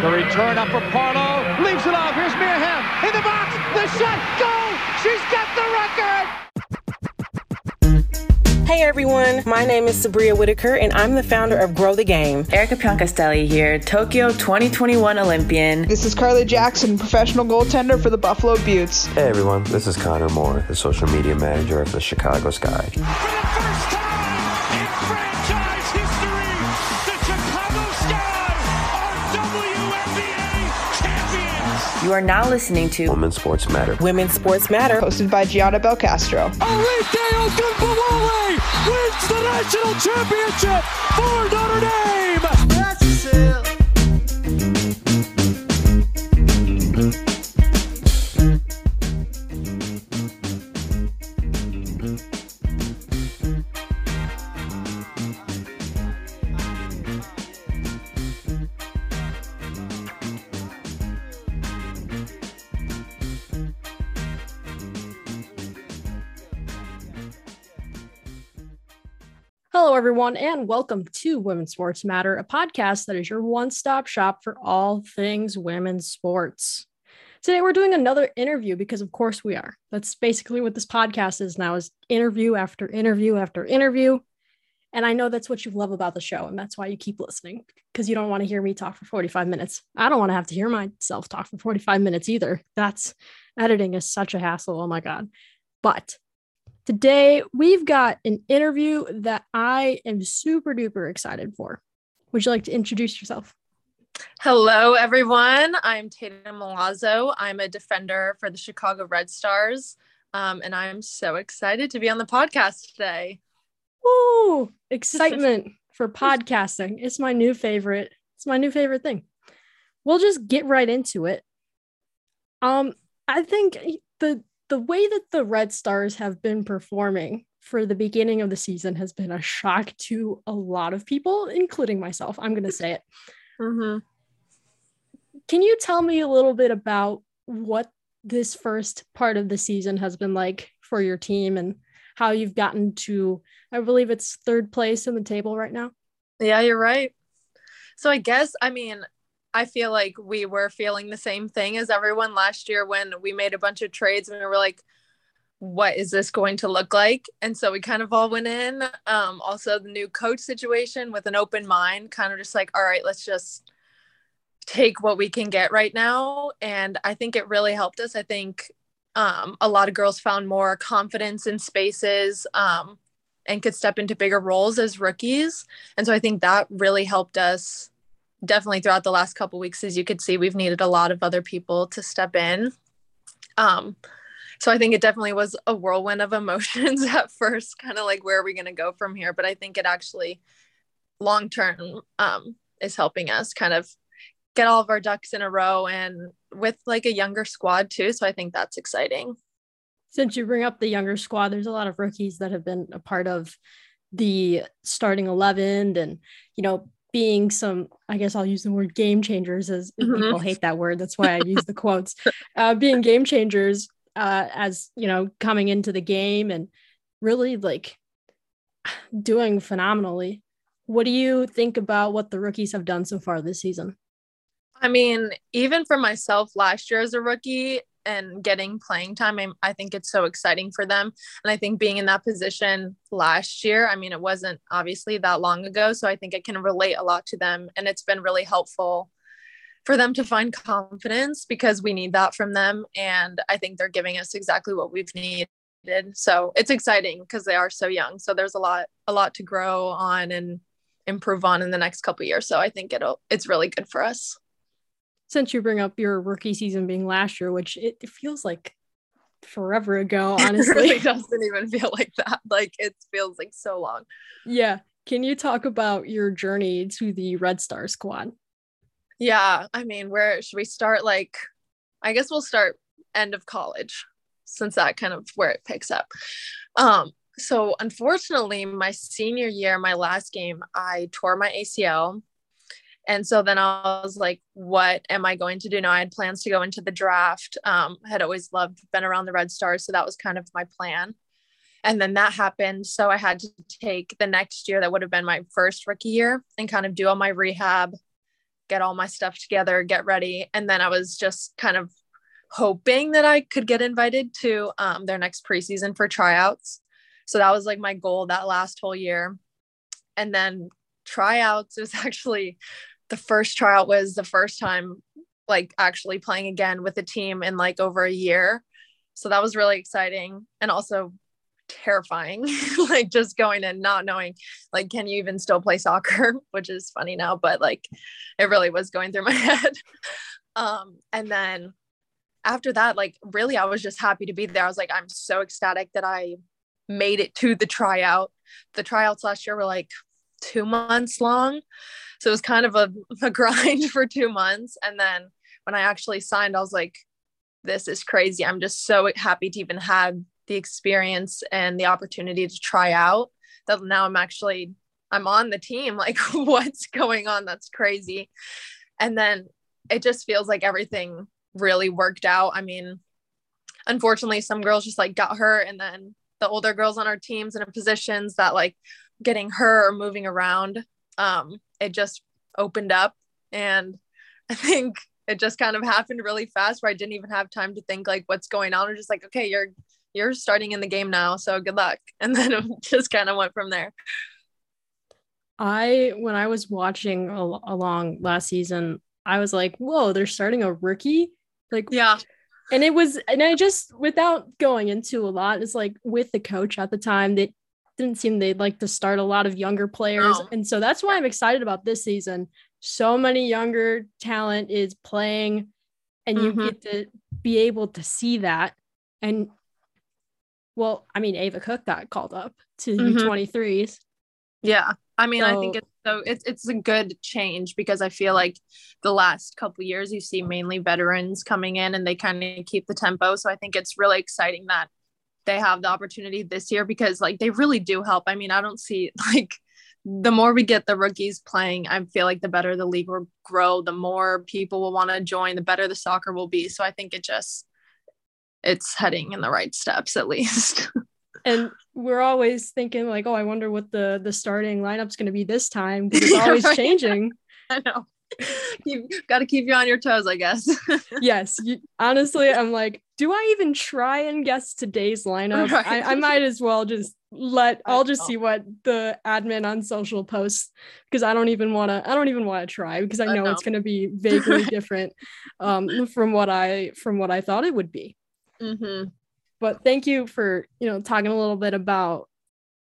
The return up for Parlow. Leaves it off. Here's Meehan. In the box. The shot. Goal. She's got the record. Hey everyone, my name is Sabria Whitaker and I'm the founder of Grow the Game. Erica Piancastelli here, Tokyo 2021 Olympian. This is Carly Jackson, professional goaltender for the Buffalo Beauts. Hey everyone, this is Connor Moore, the social media manager of the Chicago Sky. For the first time in franchise history, the Chicago Sky are WNBA champions. You are now listening to Women's Sports Matter. Women's Sports Matter, hosted by Gianna Belcastro. Arike Ogunbowale wins the national championship for Notre Dame! Hello, everyone, and welcome to Women's Sports Matter, a podcast that is your one-stop shop for all things women's sports. Today, we're doing another interview because, of course, we are. That's basically what this podcast is now, is interview after interview after interview. And I know that's what you love about the show, and that's why you keep listening, because you don't want to hear me talk for 45 minutes. I don't want to have to hear myself talk for 45 minutes either. Editing is such a hassle. Oh, my God. But today, we've got an interview that I am super duper excited for. Would you like to introduce yourself? Hello, everyone. I'm Tatum Milazzo. I'm a defender for the Chicago Red Stars, and I'm so excited to be on the podcast today. Woo! Excitement for podcasting. It's my new favorite. It's my new favorite thing. We'll just get right into it. I think the way that the Red Stars have been performing for the beginning of the season has been a shock to a lot of people, including myself. I'm going to say it. Mm-hmm. Can you tell me a little bit about what this first part of the season has been like for your team and how you've gotten to, I believe it's third place in the table right now? Yeah, you're right. So I feel like we were feeling the same thing as everyone last year when we made a bunch of trades and we were like, what is this going to look like? And so we kind of all went in. Also, the new coach situation with an open mind, kind of just like, all right, let's just take what we can get right now. And I think it really helped us. I think a lot of girls found more confidence in spaces and could step into bigger roles as rookies. And so I think that really helped us. Definitely throughout the last couple of weeks, as you could see, we've needed a lot of other people to step in. So I think it definitely was a whirlwind of emotions at first, kind of like, where are we going to go from here? But I think it actually long-term is helping us kind of get all of our ducks in a row and with like a younger squad too. So I think that's exciting. Since you bring up the younger squad, there's a lot of rookies that have been a part of the starting 11 and, you know, being some, I guess I'll use the word game changers, as people hate that word. That's why I use the quotes, being game changers as, you know, coming into the game and really like doing phenomenally. What do you think about what the rookies have done so far this season? I mean, even for myself last year as a rookie and getting playing time, I think it's so exciting for them. And I think being in that position last year, I mean, it wasn't obviously that long ago. So I think I can relate a lot to them. And it's been really helpful for them to find confidence because we need that from them. And I think they're giving us exactly what we've needed. So it's exciting because they are so young. So there's a lot to grow on and improve on in the next couple of years. So I think it's really good for us. Since you bring up your rookie season being last year, which it feels like forever ago, honestly. It really doesn't even feel like that. Like, it feels like so long. Yeah. Can you talk about your journey to the Red Star squad? Yeah. I mean, where should we start? Like, I guess we'll start end of college since that kind of where it picks up. So unfortunately, my senior year, my last game, I tore my ACL. And so then I was like, what am I going to do now? I had plans to go into the draft. I had always been around the Red Stars. So that was kind of my plan. And then that happened. So I had to take the next year that would have been my first rookie year and kind of do all my rehab, get all my stuff together, get ready. And then I was just kind of hoping that I could get invited to their next preseason for tryouts. So that was like my goal that last whole year. And then tryouts was actually the first tryout was the first time like actually playing again with a team in like over a year. So that was really exciting and also terrifying, like just going and not knowing, like, can you even still play soccer, which is funny now, but like it really was going through my head. And then after that, like really, I was just happy to be there. I was like, I'm so ecstatic that I made it to the tryout. The tryouts last year were like 2 months long. So it was kind of a grind for 2 months. And then when I actually signed, I was like, this is crazy. I'm just so happy to even have the experience and the opportunity to try out that now I'm on the team. Like, what's going on? That's crazy. And then it just feels like everything really worked out. I mean, unfortunately, some girls just like got hurt, and then the older girls on our teams and in positions that like getting hurt or moving around, it just opened up. And I think it just kind of happened really fast, where I didn't even have time to think like what's going on. Or just like, okay, you're starting in the game now, so good luck. And then it just kind of went from there. When I was watching along last season, I was like, whoa, they're starting a rookie? Like, yeah. And it was, and I just, without going into a lot, it's like with the coach at the time, they didn't seem they'd like to start a lot of younger players. No. And so that's why I'm excited about this season. So many younger talent is playing, and you get to be able to see that. And well, I mean, Ava Cook got called up to U23s. Yeah. I mean, so, I think it's a good change, because I feel like the last couple of years you see mainly veterans coming in and they kind of keep the tempo. So I think it's really exciting that they have the opportunity this year, because like they really do help. I mean, I don't see like the more we get the rookies playing, I feel like the better the league will grow, the more people will want to join, the better the soccer will be. So I think it's heading in the right steps, at least. And we're always thinking like, oh, I wonder what the starting lineup's going to be this time, because it's always changing. I know. You've got to keep you on your toes, I guess. Yes. Honestly, I'm like, do I even try and guess today's lineup? Right. I might as well just see what the admin on social posts, because I don't even want to try, because I know it's going to be vaguely different from what I thought it would be. Mm-hmm. But thank you for, talking a little bit about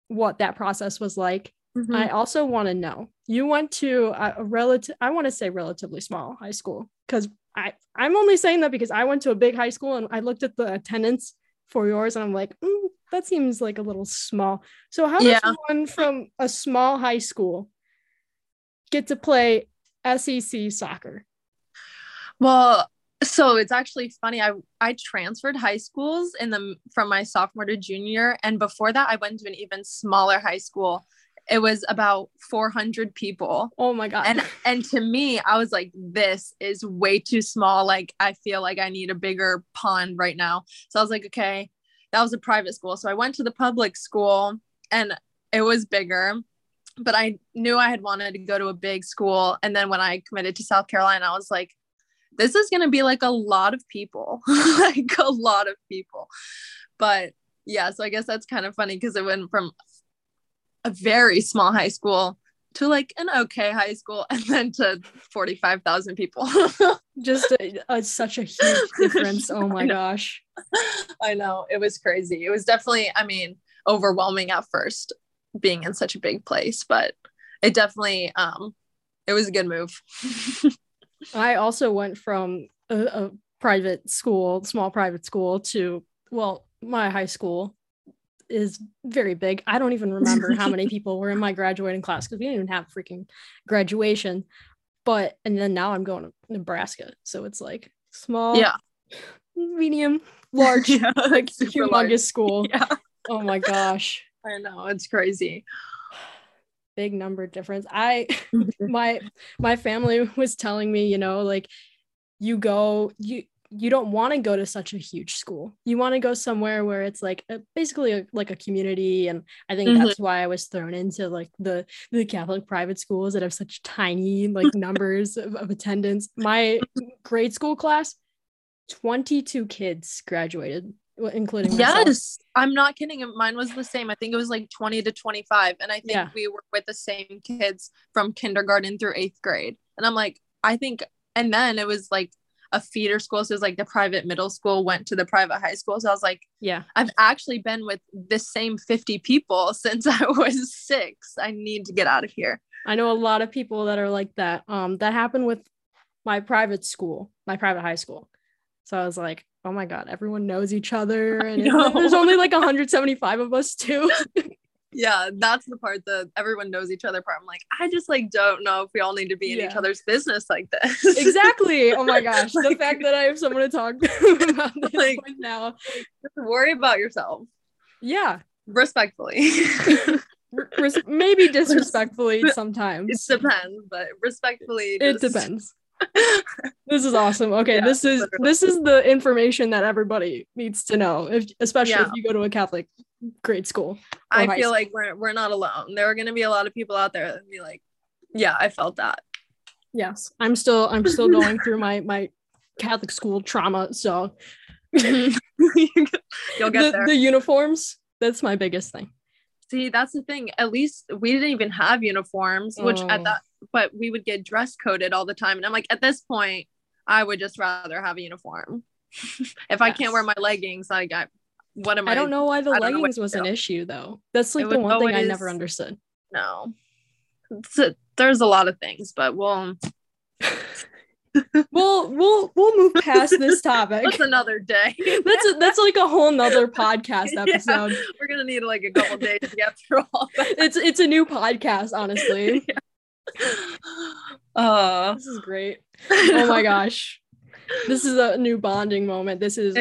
what that process was like. Mm-hmm. I also want to know, you went to relatively small high school, because I'm only saying that because I went to a big high school, and I looked at the attendance for yours, and I'm like, that seems like a little small. So how does one from a small high school get to play SEC soccer? Well, so it's actually funny. I transferred high schools from my sophomore to junior. And before that, I went to an even smaller high school. It was about 400 people. Oh my God. And to me, I was like, this is way too small. Like, I feel like I need a bigger pond right now. So I was like, okay, that was a private school. So I went to the public school, and it was bigger, but I knew I had wanted to go to a big school. And then when I committed to South Carolina, I was like, this is going to be like a lot of people, like a lot of people. But yeah, so I guess that's kind of funny, because it went from a very small high school to like an okay high school, and then to 45,000 people. Just such a huge difference. Oh my gosh. I know. It was crazy. It was definitely, I mean, overwhelming at first being in such a big place, but it definitely, it was a good move. I also went from a small private school to, well, my high school is very big. I don't even remember how many people were in my graduating class, because we didn't even have freaking graduation. And then now I'm going to Nebraska. So it's like small, medium, large, like humongous large. School. Yeah. Oh my gosh. I know. It's crazy. Big number difference. My family was telling me, like you go, you you don't want to go to such a huge school. You want to go somewhere where it's like basically a community. And I think that's why I was thrown into like the Catholic private schools that have such tiny like numbers of attendance. My grade school class, 22 kids graduated, including myself. Yes, I'm not kidding. Mine was the same. I think it was like 20 to 25. And I think we were with the same kids from kindergarten through 8th grade. And I'm like, I think, and then it was like a feeder school. So it was like the private middle school went to the private high school. So I was like, yeah, I've actually been with the same 50 people since I was 6. I need to get out of here. I know a lot of people that are like that. That happened with my private school, my private high school. So I was like, oh my God, everyone knows each other. And there's only like 175 of us too. Yeah, that's the part, that everyone knows each other part. I'm like, I just like don't know if we all need to be in each other's business like this. Exactly. Oh my gosh. Like, the fact that I have someone to talk to about this like, right now. Like, just worry about yourself. Yeah. Respectfully. Maybe disrespectfully sometimes. It depends, but respectfully. It depends. This is awesome. Okay, yeah, this is the information that everybody needs to know, especially if you go to a Catholic grade school. I feel school. Like we're not alone. There are going to be a lot of people out there that be like, yeah, I felt that. Yes, I'm still going through my Catholic school trauma. So you'll get there. The uniforms. That's my biggest thing. See, that's the thing. At least we didn't even have uniforms, which but we would get dress coded all the time. And I'm like, at this point, I would just rather have a uniform. If I can't wear my leggings, like, I don't know why the leggings was an issue though. That's like the one thing I never understood. No, there's a lot of things, but we'll move past this topic. That's another day. That's like a whole nother podcast episode. Yeah, we're going to need like a couple days to get through all that. It's a new podcast, honestly. Yeah. This is great. Oh my gosh, this is a new bonding moment. This is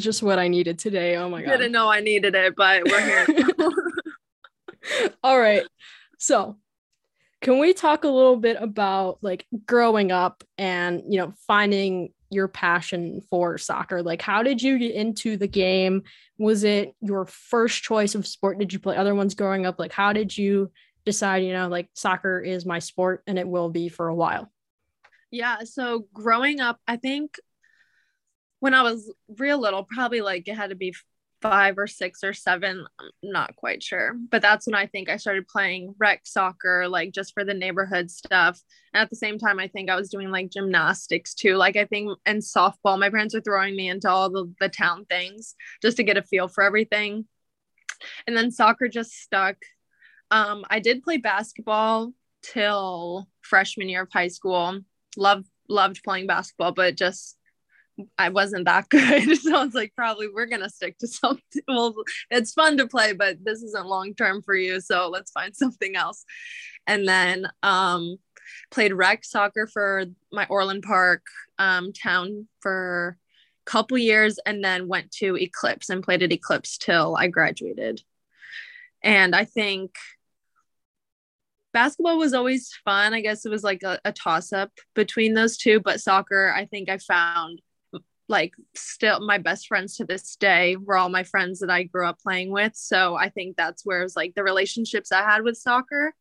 just what I needed today. Oh my God, I didn't know I needed it, but we're here. All right, so can we talk a little bit about like growing up and, you know, finding your passion for soccer? Like, how did you get into the game? Was it your first choice of sport? Did you play other ones growing up? Like, how did you decide, you know, like, soccer is my sport and it will be for a while? Yeah, so growing up, I think when I was real little, probably like it had to be 5 or 6 or 7, I'm not quite sure, but that's when I think I started playing rec soccer, like just for the neighborhood stuff. And at the same time, I think I was doing like gymnastics too, like I think, and softball. My parents were throwing me into all the town things just to get a feel for everything. And then soccer just stuck. I did play basketball till freshman year of high school. Loved playing basketball, but just, I wasn't that good. So it's like, probably we're going to stick to something. Well, it's fun to play, but this isn't long-term for you. So let's find something else. And then, played rec soccer for my Orland Park, town for a couple years, and then went to Eclipse and played at Eclipse till I graduated. And I think basketball was always fun. I guess it was like a toss-up between those two, but soccer, I think I found like still my best friends to this day were all my friends that I grew up playing with. So I think that's where it was like the relationships I had with soccer,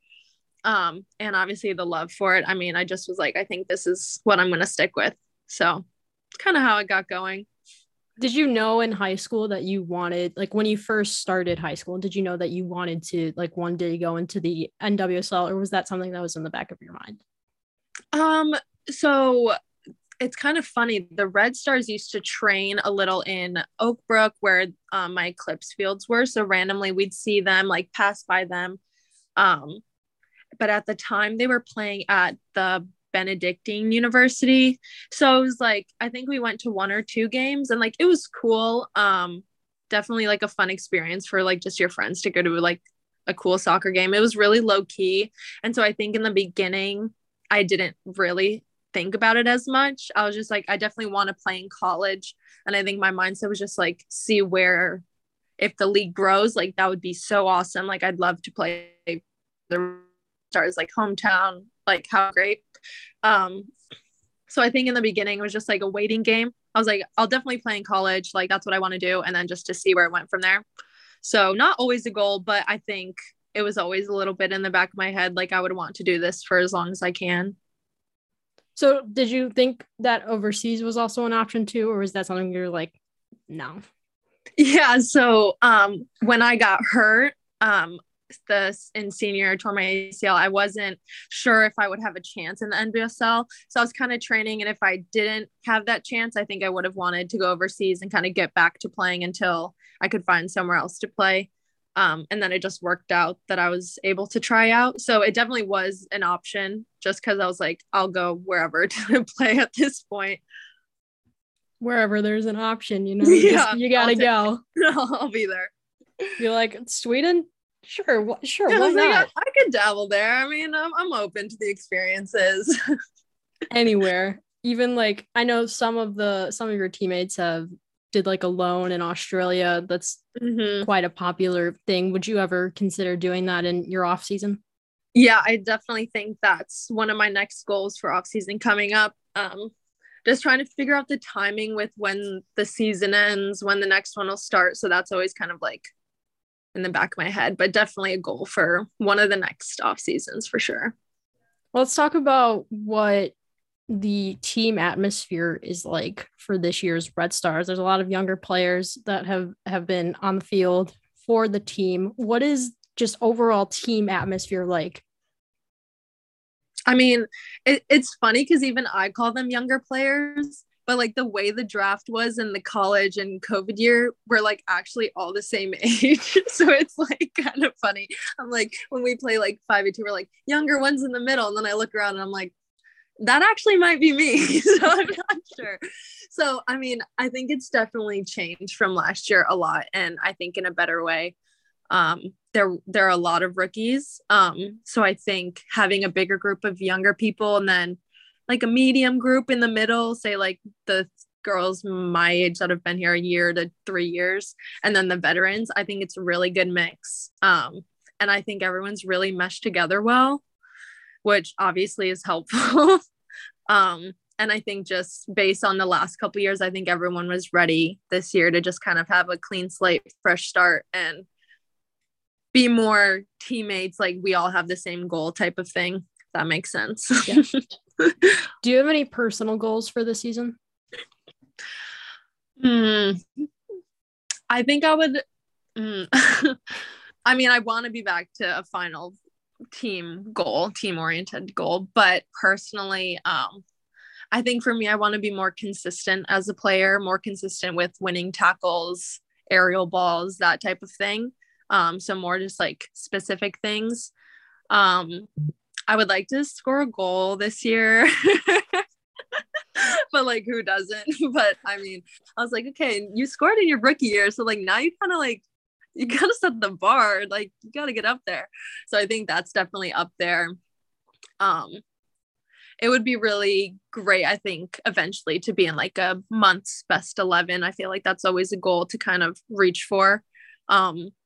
and obviously the love for it. I mean, I just was like, I think this is what I'm going to stick with. So kind of how it got going. Did you know in high school that you wanted, like when you first started high school, did you know that you wanted to like one day go into the NWSL, or was that something that was in the back of your mind? So it's kind of funny. The Red Stars used to train a little in Oak Brook where my Eclipse fields were. So randomly we'd see them, like pass by them. But at the time they were playing at the Benedictine University. So it was like, I think we went to 1 or 2 games, and like it was cool. Definitely like a fun experience for like just your friends to go to like a cool soccer game. It was really low key. And so I think in the beginning, I didn't really think about it as much. I was just like, I definitely want to play in college. And I think my mindset was just like, see where, if the league grows, like that would be so awesome. Like I'd love to play the Stars, like hometown, like how great. So I think in the beginning, it was just like a waiting game. I was like, I'll definitely play in college. Like, that's what I want to do. And then just to see where it went from there. So not always a goal, but I think it was always a little bit in the back of my head. Like, I would want to do this for as long as I can. So did you think that overseas was also an option too? Or is that something you're like, no? Yeah. So when I got hurt, in senior, I tore my ACL. I wasn't sure if I would have a chance in the NWSL. So I was kind of training. And if I didn't have that chance, I think I would have wanted to go overseas and kind of get back to playing until I could find somewhere else to play. And then it just worked out that I was able to try out. So it definitely was an option just because I was like, I'll go wherever to play at this point. Wherever there's an option, you know, you got to go. I'll be there. You're like, Sweden? Sure. Yeah, why not? Like, I could dabble there. I mean, I'm open to the experiences. Anywhere, even like I know some of your teammates did like a loan in Australia. That's quite a popular thing. Would you ever consider doing that in your off season? Yeah, I definitely think that's one of my next goals for off season coming up. Just trying to figure out the timing with when the season ends, when the next one will start. So that's always kind of like in the back of my head, but definitely a goal for one of the next off seasons for sure. Well, let's talk about what the team atmosphere is like for this year's Red Stars. There's a lot of younger players that have been on the field for the team. What is just overall team atmosphere like? I mean, it's funny because even I call them younger players, but like the way the draft was in the college and COVID year, we're like actually all the same age. So it's like kind of funny. I'm like, when we play like 5v2, we're like younger ones in the middle. And then I look around and I'm like, that actually might be me. So I'm not sure. So, I mean, I think it's definitely changed from last year a lot. And I think in a better way. There are a lot of rookies. So I think having a bigger group of younger people and then like a medium group in the middle, say like the girls my age that have been here a year to 3 years, and then the veterans, I think it's a really good mix. And I think everyone's really meshed together well, which obviously is helpful. And I think just based on the last couple of years, I think everyone was ready this year to just kind of have a clean slate, fresh start, and be more teammates. Like we all have the same goal type of thing. If that makes sense. Yeah. Do you have any personal goals for this season? I think I would. I mean, I want to be back to a final team-oriented goal, but personally, I think for me, I want to be more consistent as a player, more consistent with winning tackles, aerial balls, that type of thing. So more just like specific things. I would like to score a goal this year, but like who doesn't? But I mean, I was like, okay, you scored in your rookie year. So like now you kind of like, you got to set the bar, like you got to get up there. So I think that's definitely up there. It would be really great, I think, eventually to be in like a month's best 11. I feel like that's always a goal to kind of reach for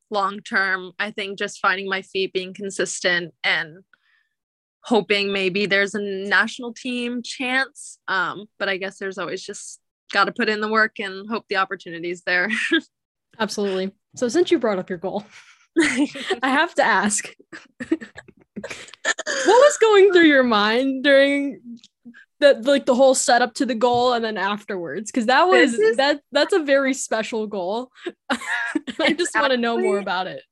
long-term. I think just finding my feet, being consistent, and hoping maybe there's a national team chance. But I guess there's always just got to put in the work and hope the opportunity's there. Absolutely. So since you brought up your goal, I have to ask, what was going through your mind during the whole setup to the goal and then afterwards? Because that was, that's a very special goal. I just want to know more about it.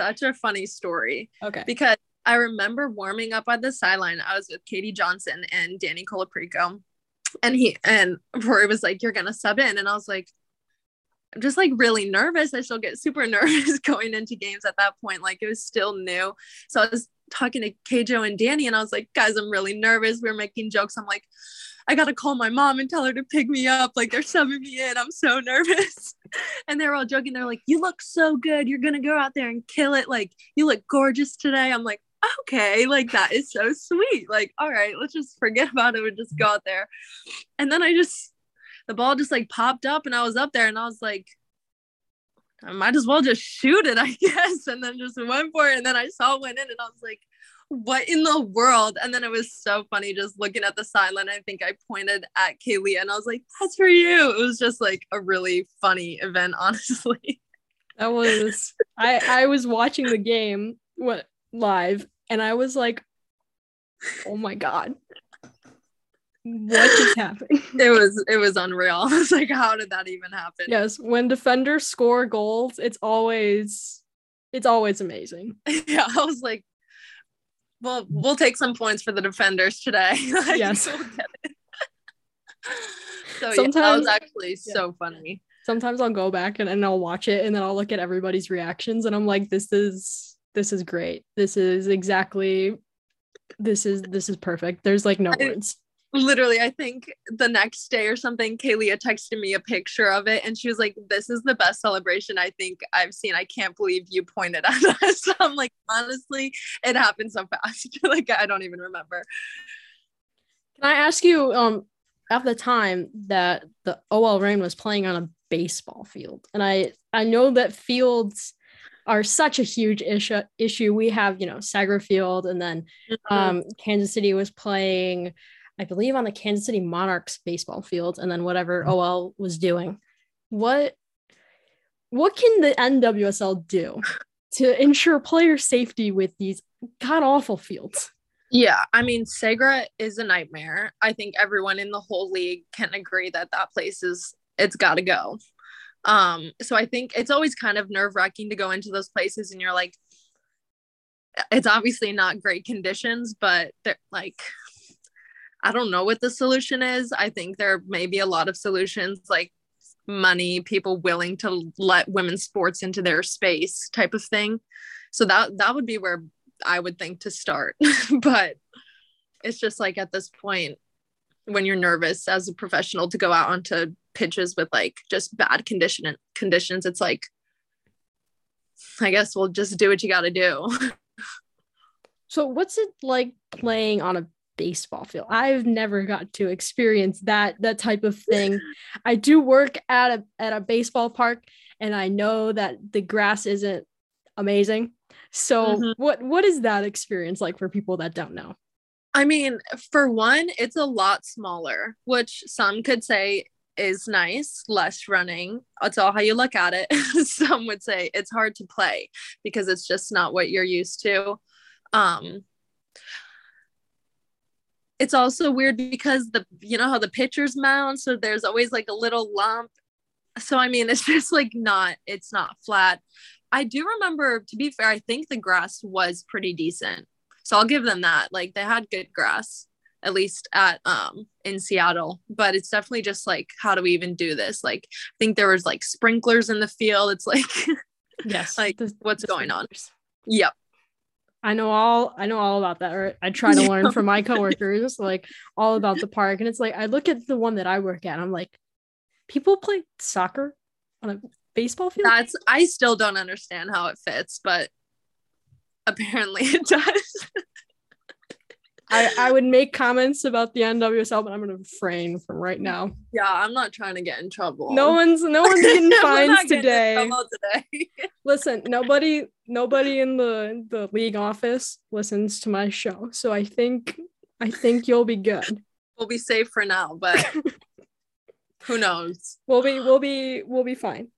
Such a funny story. Okay. Because I remember warming up at the sideline. I was with Katie Johnson and Danny Colaprico, and Rory was like, you're going to sub in. And I was like, I'm just like really nervous. I still get super nervous going into games at that point. Like it was still new. So I was talking to KJ and Danny and I was like, guys, I'm really nervous. We were making jokes. I'm like, I got to call my mom and tell her to pick me up. Like they're subbing me in. I'm so nervous. And they were all joking. They're like, you look so good. You're going to go out there and kill it. Like you look gorgeous today. I'm like, okay, like that is so sweet. Like, all right, let's just forget about it and just go out there. And then the ball just like popped up and I was up there and I was like, I might as well just shoot it, I guess. And then just went for it. And then I saw it went in and I was like, what in the world? And then it was so funny just looking at the sideline. I think I pointed at Kaylee and I was like, that's for you. It was just like a really funny event, honestly. That was, I was watching the game live and I was like, oh my God, what just happened? It was unreal. I was like, how did that even happen? Yes, when defenders score goals, it's always amazing. Yeah, I was like, well, we'll take some points for the defenders today. Like, yes. We'll get it. So sometimes, yeah, that was actually so funny. Sometimes I'll go back and I'll watch it and then I'll look at everybody's reactions and I'm like, this is great. This is perfect. There's like no words. Literally, I think the next day or something, Kayla texted me a picture of it and she was like, this is the best celebration I think I've seen. I can't believe you pointed at us. So I'm like, honestly, it happened so fast. Like, I don't even remember. Can I ask you, at the time that the OL Reign was playing on a baseball field, and I know that fields are such a huge issue. We have, Sagra Field, and then Kansas City was playing, I believe, on the Kansas City Monarchs baseball field, and then whatever OL was doing. What can the NWSL do to ensure player safety with these god-awful fields? Yeah, I mean, Sagra is a nightmare. I think everyone in the whole league can agree that place it's got to go. So I think it's always kind of nerve-wracking to go into those places and you're like, it's obviously not great conditions, but they're like, I don't know what the solution is. I think there may be a lot of solutions, like money, people willing to let women's sports into their space type of thing. So that would be where I would think to start. But it's just like at this point, when you're nervous as a professional to go out onto pitches with like just bad conditions, it's like, I guess we'll just do what you got to do. So what's it like playing on a baseball field? I've never got to experience that type of thing. I do work at a baseball park, and I know that the grass isn't amazing. So what is that experience like for people that don't know? I mean, for one, it's a lot smaller, which some could say is nice, less running. It's all how you look at it. Some would say it's hard to play because it's just not what you're used to. It's also weird because how the pitchers mound, so there's always like a little lump. So, I mean, it's just like it's not flat. I do remember, to be fair, I think the grass was pretty decent. So I'll give them that. Like, they had good grass, at least at in Seattle. But it's definitely just like, how do we even do this? Like, I think there was like sprinklers in the field. It's like, yes, like what's going on? Yep. I know all about that. Or I try to learn from my coworkers, like all about the park. And it's like, I look at the one that I work at and I'm like, people play soccer on a baseball field? I still don't understand how it fits, but apparently it does. I would make comments about the NWSL, but I'm going to refrain from right now. Yeah, I'm not trying to get in trouble. No one's getting fines today. Listen, nobody in the league office listens to my show, so I think you'll be good. We'll be safe for now, but who knows? We'll be fine.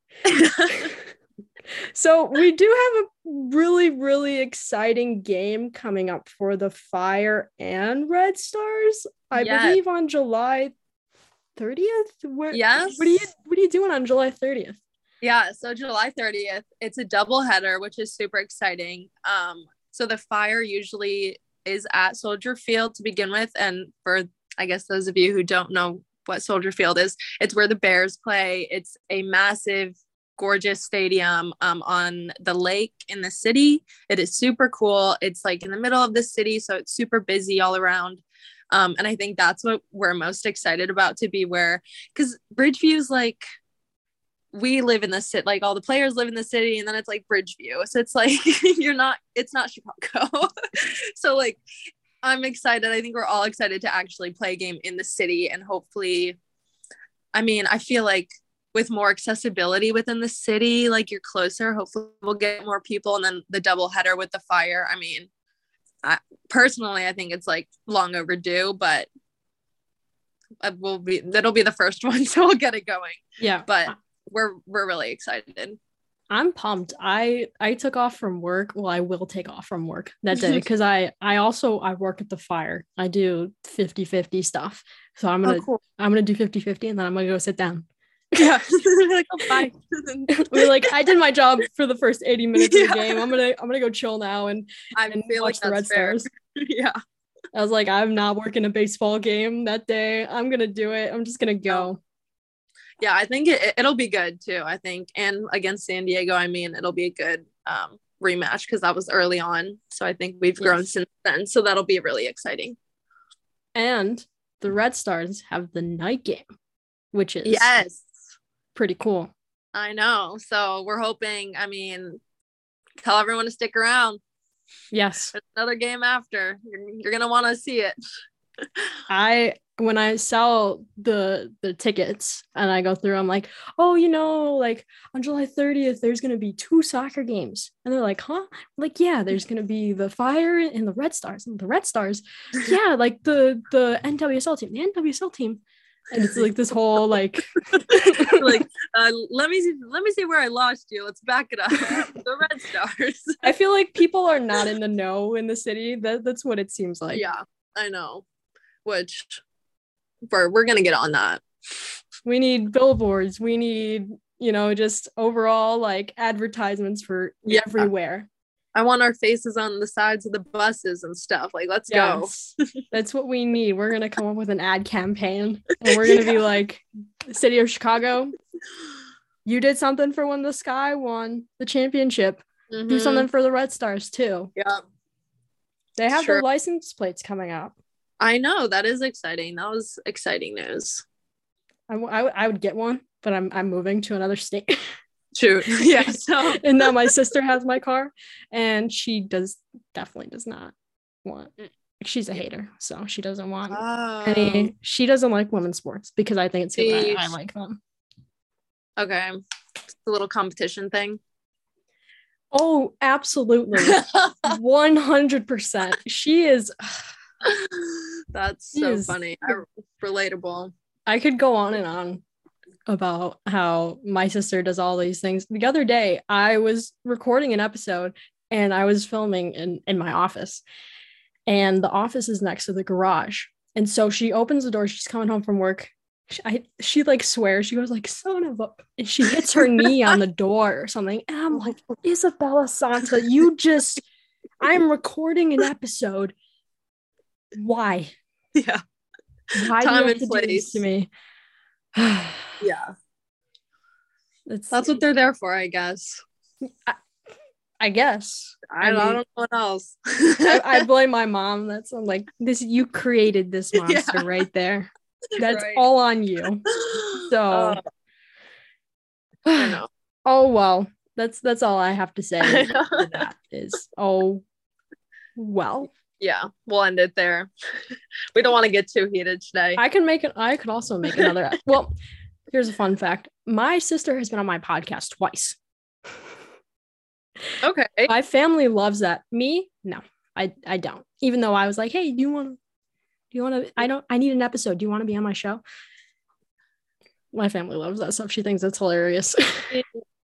So we do have a really, really exciting game coming up for the Fire and Red Stars, I believe on July 30th. Yes. What are you doing on July 30th? Yeah. So July 30th, it's a doubleheader, which is super exciting. So the Fire usually is at Soldier Field to begin with. And for, I guess, those of you who don't know what Soldier Field is, it's where the Bears play. It's a massive, gorgeous stadium on the lake in the city. It is super cool. It's like in the middle of the city, so it's super busy all around. And I think that's what we're most excited about, to be where, because Bridgeview's like, we live in the city, like all the players live in the city, and then it's like Bridgeview. So it's like, it's not Chicago. So like, I'm excited. I think we're all excited to actually play a game in the city, and hopefully, I mean, I feel like with more accessibility within the city, like you're closer, hopefully we'll get more people. And then the double header with the Fire, I mean, Personally, I think it's like long overdue, but that'll be the first one, so we'll get it going. Yeah, but we're really excited. I'm pumped. I took off from work. Well, I will take off from work that day because I also work at the fire. I do 50-50 stuff. So I'm gonna I'm gonna do 50-50 and then I'm gonna go sit down. Yeah. Like, oh, bye. We're like, I did my job for the first 80 minutes of the game. I'm gonna go chill now and feel watch like the Red Stars. Yeah. I was like, I'm not working a baseball game that day. I'm gonna do it. I'm just gonna go. Yeah, I think it'll be good too, I think. And against San Diego, I mean, it'll be a good rematch because that was early on. So I think we've grown since then. So that'll be really exciting. And the Red Stars have the night game, which is pretty cool. I know. So we're hoping, I mean, tell everyone to stick around. Yes. There's another game after. You're going to want to see it. When I sell the tickets and I go through, I'm like, oh, you know, like on July 30th, there's going to be 2 soccer games. And they're like, huh? I'm like, yeah, there's going to be the Fire and the Red Stars. And the Red Stars, yeah, like the NWSL team, the NWSL team. And it's like this whole like, let me see where I lost you. Let's back it up. The Red Stars. I feel like people are not in the know in the city. That's what it seems like. Yeah, I know. Which... We're going to get on that. We need billboards. We need, you know, just overall like advertisements for everywhere. I want our faces on the sides of the buses and stuff. Like, let's go. That's what we need. We're going to come up with an ad campaign and we're going to be like, City of Chicago, you did something for when the Sky won the championship. Mm-hmm. Do something for the Red Stars too. Yeah. They have their license plates coming up. I know, that is exciting. That was exciting news. I would get one, but I'm moving to another state. Shoot. Yeah. So and now my sister has my car, and she definitely does not want. She's a hater, so she doesn't want any. She doesn't like women's sports because I think it's good. I like them. Okay, it's a little competition thing. Oh, absolutely, 100%. She is. That's so funny. Relatable. I could go on and on about how my sister does all these things. The other day, I was recording an episode and I was filming in my office, and the office is next to the garage. And so she opens the door. She's coming home from work. She like swears. She goes like, son of a, and she hits her knee on the door or something. And I'm like, Isabella Santa, I'm recording an episode. Why? Yeah. Why time do you have and to place. Do this to me? Yeah. That's what they're there for, I guess. I guess. I mean, I don't know what else. I blame my mom. I'm like, this. You created this monster right there. That's all on you. So. I know. Oh well. That's all I have to say. That is oh well. Yeah, we'll end it there. We don't want to get too heated today. I could also make another. Well, here's a fun fact. My sister has been on my podcast twice. Okay. My family loves that. Me? No, I don't. Even though I was like, hey, do you want to, I need an episode. Do you want to be on my show? My family loves that stuff. She thinks it's hilarious.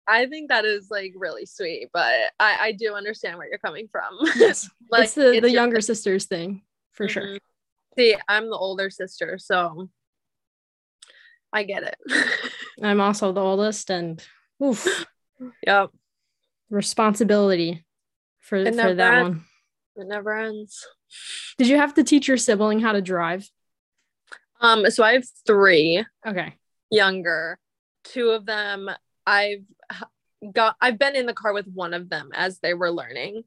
I think that is like really sweet, but I do understand where you're coming from. Yes. Like, it's the younger sister's thing for sure. See, I'm the older sister, so I get it. I'm also the oldest, and yep. Responsibility for that one. It never ends. Did you have to teach your sibling how to drive? So I have 3. Okay. Younger. 2 of them I've been in the car with one of them as they were learning.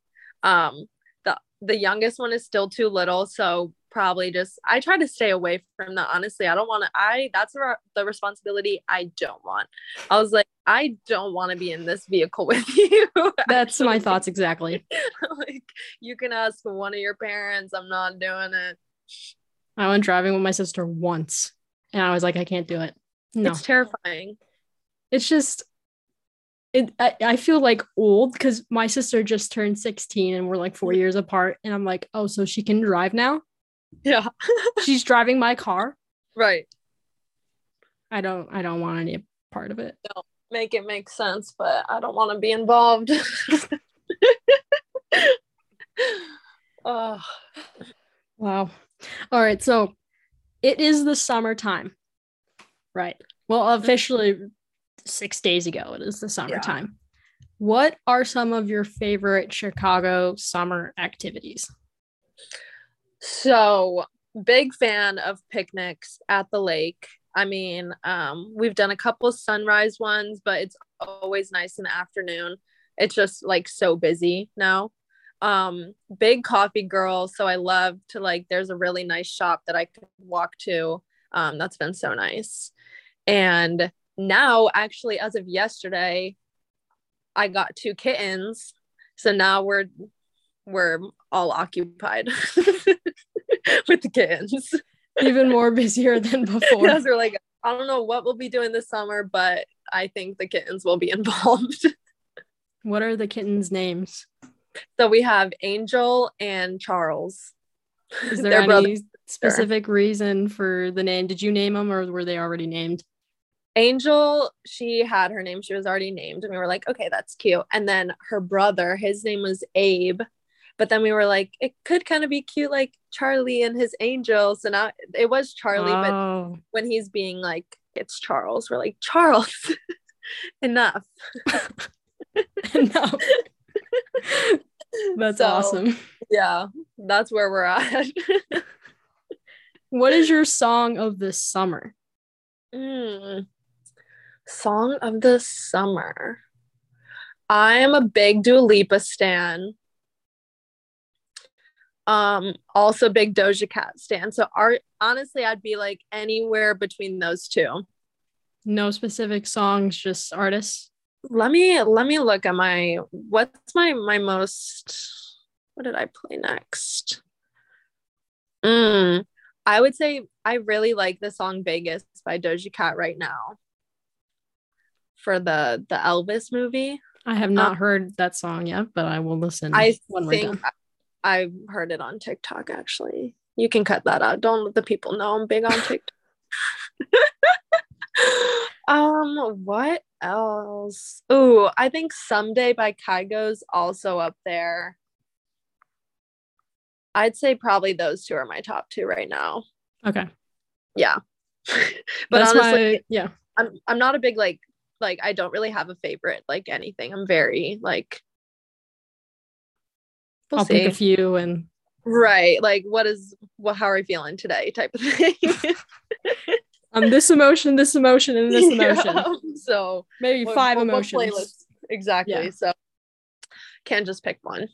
The youngest one is still too little, so probably I try to stay away from that. Honestly, I don't want to. That's the responsibility I don't want. I was like, I don't want to be in this vehicle with you. That's my thoughts exactly. Like, you can ask one of your parents. I'm not doing it. I went driving with my sister once, and I was like, I can't do it. No, it's terrifying. It's just, I feel like old because my sister just turned 16 and we're like 4 years apart. And I'm like, oh, so she can drive now? Yeah. She's driving my car. Right. I don't want any part of it. No, make it make sense, but I don't want to be involved. Oh, wow. All right. So it is the summertime, right? Well, officially 6 days ago, it is the summertime. Yeah. What are some of your favorite Chicago summer activities? So, big fan of picnics at the lake. I mean, we've done a couple sunrise ones, but it's always nice in the afternoon. It's just like so busy now. Big coffee girl. So I love to like, there's a really nice shop that I could walk to. That's been so nice. And now actually, as of yesterday, I got two kittens. So now we're all occupied with the kittens. Even more busier than before. Yes, we're like, I don't know what we'll be doing this summer, but I think the kittens will be involved. What are the kittens' names? So we have Angel and Charles. Is there any specific reason for the name? Did you name them or were they already named? Angel, she had her name. She was already named. And we were like, okay, that's cute. And then her brother, his name was Abe. But then we were like, it could kind of be cute, like Charlie and his angels. So now it was Charlie, but when he's being like, it's Charles, we're like, Charles, enough. Enough. That's awesome. Yeah, that's where we're at. What is your song of the summer? Song of the summer. I'm a big Dua Lipa stan. Also big Doja Cat stan. So honestly, I'd be like anywhere between those two. No specific songs, just artists. Let me look at what did I play next? I would say I really like the song Vegas by Doja Cat right now for the Elvis movie. I have not heard that song yet, but I will listen. I've heard it on TikTok, actually. You can cut that out. Don't let the people know I'm big on TikTok. What else? Ooh, I think Someday by Kygo's also up there. I'd say probably those two are my top two right now. Okay. Yeah. But that's honestly, yeah. I'm not a big, like I don't really have a favorite, like anything. I'm very, like, I'll pick a few and right, like how are we feeling today type of thing. This emotion and this emotion. Yeah, so maybe five emotions. Playlists. Exactly. Yeah. So can't just pick one.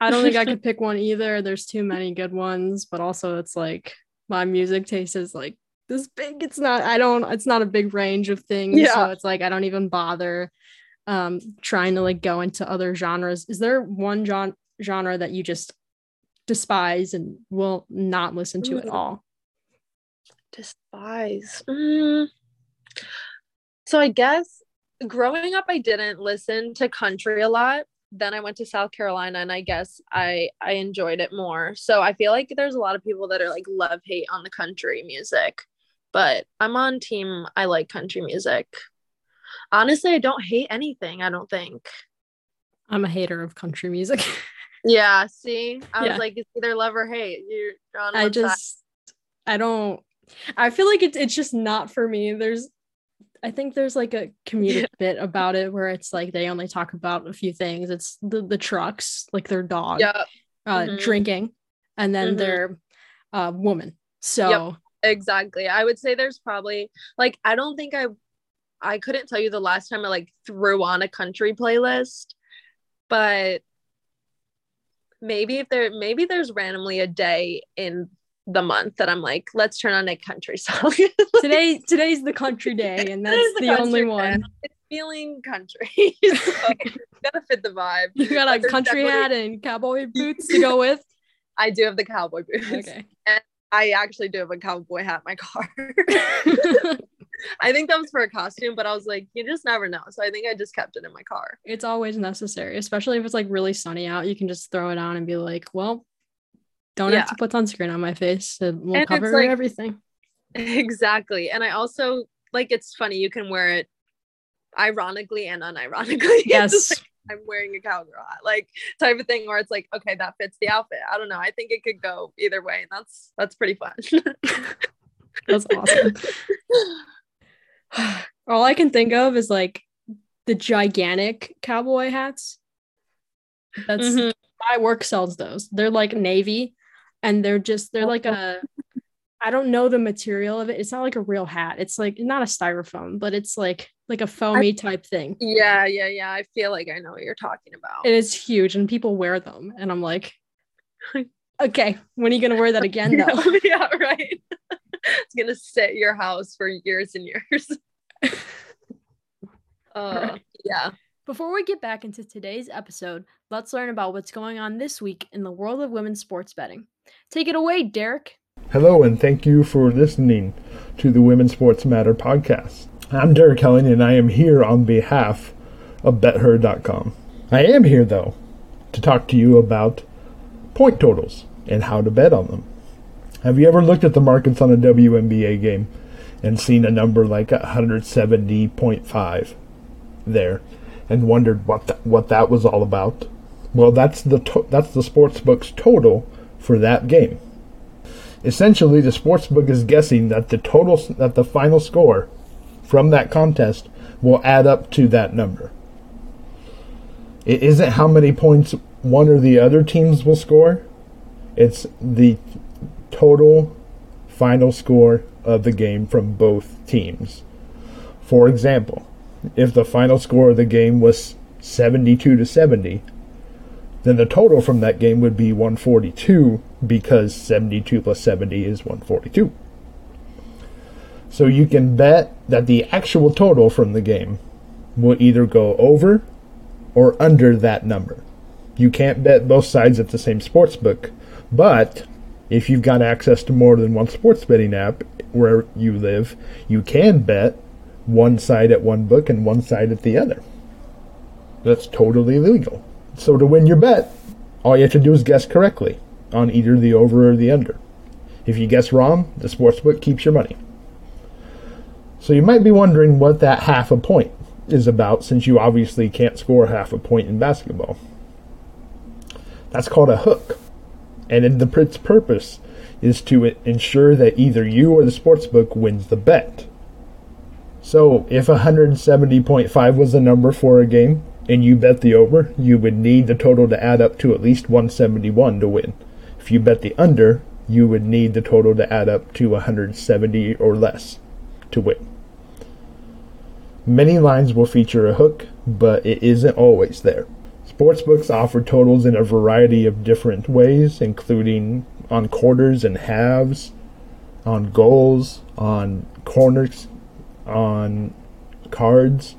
I don't think I could pick one either. There's too many good ones, but also it's like my music taste is like this big. It's not a big range of things. Yeah. So it's like I don't even bother trying to like go into other genres. Is there one genre that you just despise and will not listen to at all? Despise. So I guess growing up, I didn't listen to country a lot. Then I went to South Carolina and I guess I enjoyed it more. So I feel like there's a lot of people that are like love hate on the country music, but I'm on team. I like country music. Honestly, I don't hate anything, I don't think. I'm a hater of country music. Yeah, see? I was like, it's either love or hate. You're on I feel like it's just not for me. I think there's like a comedic bit about it where it's like they only talk about a few things. It's the trucks, like their dog, drinking, and then their woman. So yep. Exactly. I would say there's probably like, I don't think I couldn't tell you the last time I like threw on a country playlist, but maybe there's randomly a day in the month that I'm like, let's turn on a country song. Today's the country day, and that's the only one. It's feeling country. So gotta fit the vibe. You got a country hat and cowboy boots to go with. I do have the cowboy boots. Okay. And I actually do have a cowboy hat in my car. I think that was for a costume, but I was like, you just never know. So I think I just kept it in my car. It's always necessary, especially if it's like really sunny out. You can just throw it on and be like, well, don't have to put sunscreen on my face. It will cover like, everything. Exactly. And I also like, it's funny. You can wear it ironically and unironically. Yes. Like, I'm wearing a cowgirl hat, like type of thing where it's like, okay, that fits the outfit. I don't know. I think it could go either way. And that's pretty fun. That's awesome. All I can think of is like the gigantic cowboy hats. That's my work sells those. They're like navy and they're like a, I don't know the material of it. It's not like a real hat. It's like not a styrofoam, but it's like a foamy type thing. Yeah. Yeah. Yeah. I feel like I know what you're talking about. It is huge and people wear them. And I'm like, okay, when are you going to wear that again though? Yeah. Right. It's going to sit your house for years and years. Right. Yeah. Before we get back into today's episode, let's learn about what's going on this week in the world of women's sports betting. Take it away, Derek. Hello, and thank you for listening to the Women's Sports Matter podcast. I'm Derek Helling, and I am here on behalf of BetHer.com. I am here, though, to talk to you about point totals and how to bet on them. Have you ever looked at the markets on a WNBA game and seen a number like 170.5 there and wondered what that was all about? Well, that's the sportsbook's total for that game. Essentially, the sportsbook is guessing that the final score from that contest will add up to that number. It isn't how many points one or the other teams will score. It's the total final score of the game from both teams. For example, if the final score of the game was 72-70, then the total from that game would be 142 because 72 plus 70 is 142. So you can bet that the actual total from the game will either go over or under that number. You can't bet both sides at the same sportsbook, but if you've got access to more than one sports betting app where you live, you can bet one side at one book and one side at the other. That's totally legal. So to win your bet, all you have to do is guess correctly on either the over or the under. If you guess wrong, the sportsbook keeps your money. So you might be wondering what that half a point is about, since you obviously can't score half a point in basketball. That's called a hook. And its purpose is to ensure that either you or the sportsbook wins the bet. So if 170.5 was the number for a game, and you bet the over, you would need the total to add up to at least 171 to win. If you bet the under, you would need the total to add up to 170 or less to win. Many lines will feature a hook, but it isn't always there. Sportsbooks offer totals in a variety of different ways, including on quarters and halves, on goals, on corners, on cards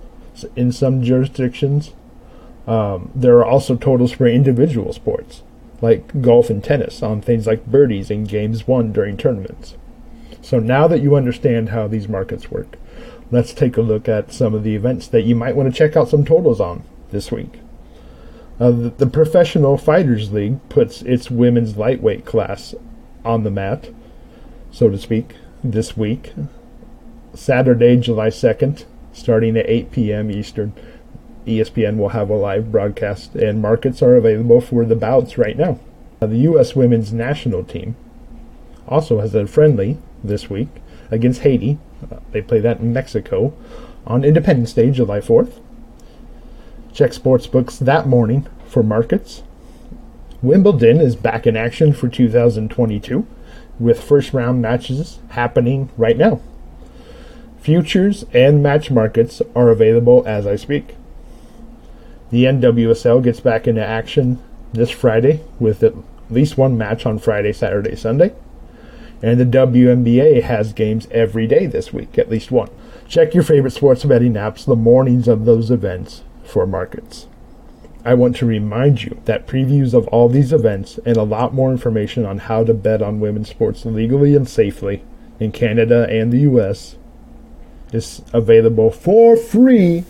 in some jurisdictions. There are also totals for individual sports, like golf and tennis, on things like birdies and games won during tournaments. So now that you understand how these markets work, let's take a look at some of the events that you might want to check out some totals on this week. The Professional Fighters League puts its women's lightweight class on the mat, so to speak, this week. Saturday, July 2nd, starting at 8 p.m. Eastern, ESPN will have a live broadcast, and markets are available for the bouts right now. The U.S. women's national team also has a friendly this week against Haiti. They play that in Mexico on Independence Day, July 4th. Check sportsbooks that morning for markets. Wimbledon is back in action for 2022 with first round matches happening right now. Futures and match markets are available as I speak. The NWSL gets back into action this Friday with at least one match on Friday, Saturday, Sunday. And the WNBA has games every day this week, at least one. Check your favorite sports betting apps the mornings of those events for markets. I want to remind you that previews of all these events and a lot more information on how to bet on women's sports legally and safely in Canada and the US It's available for free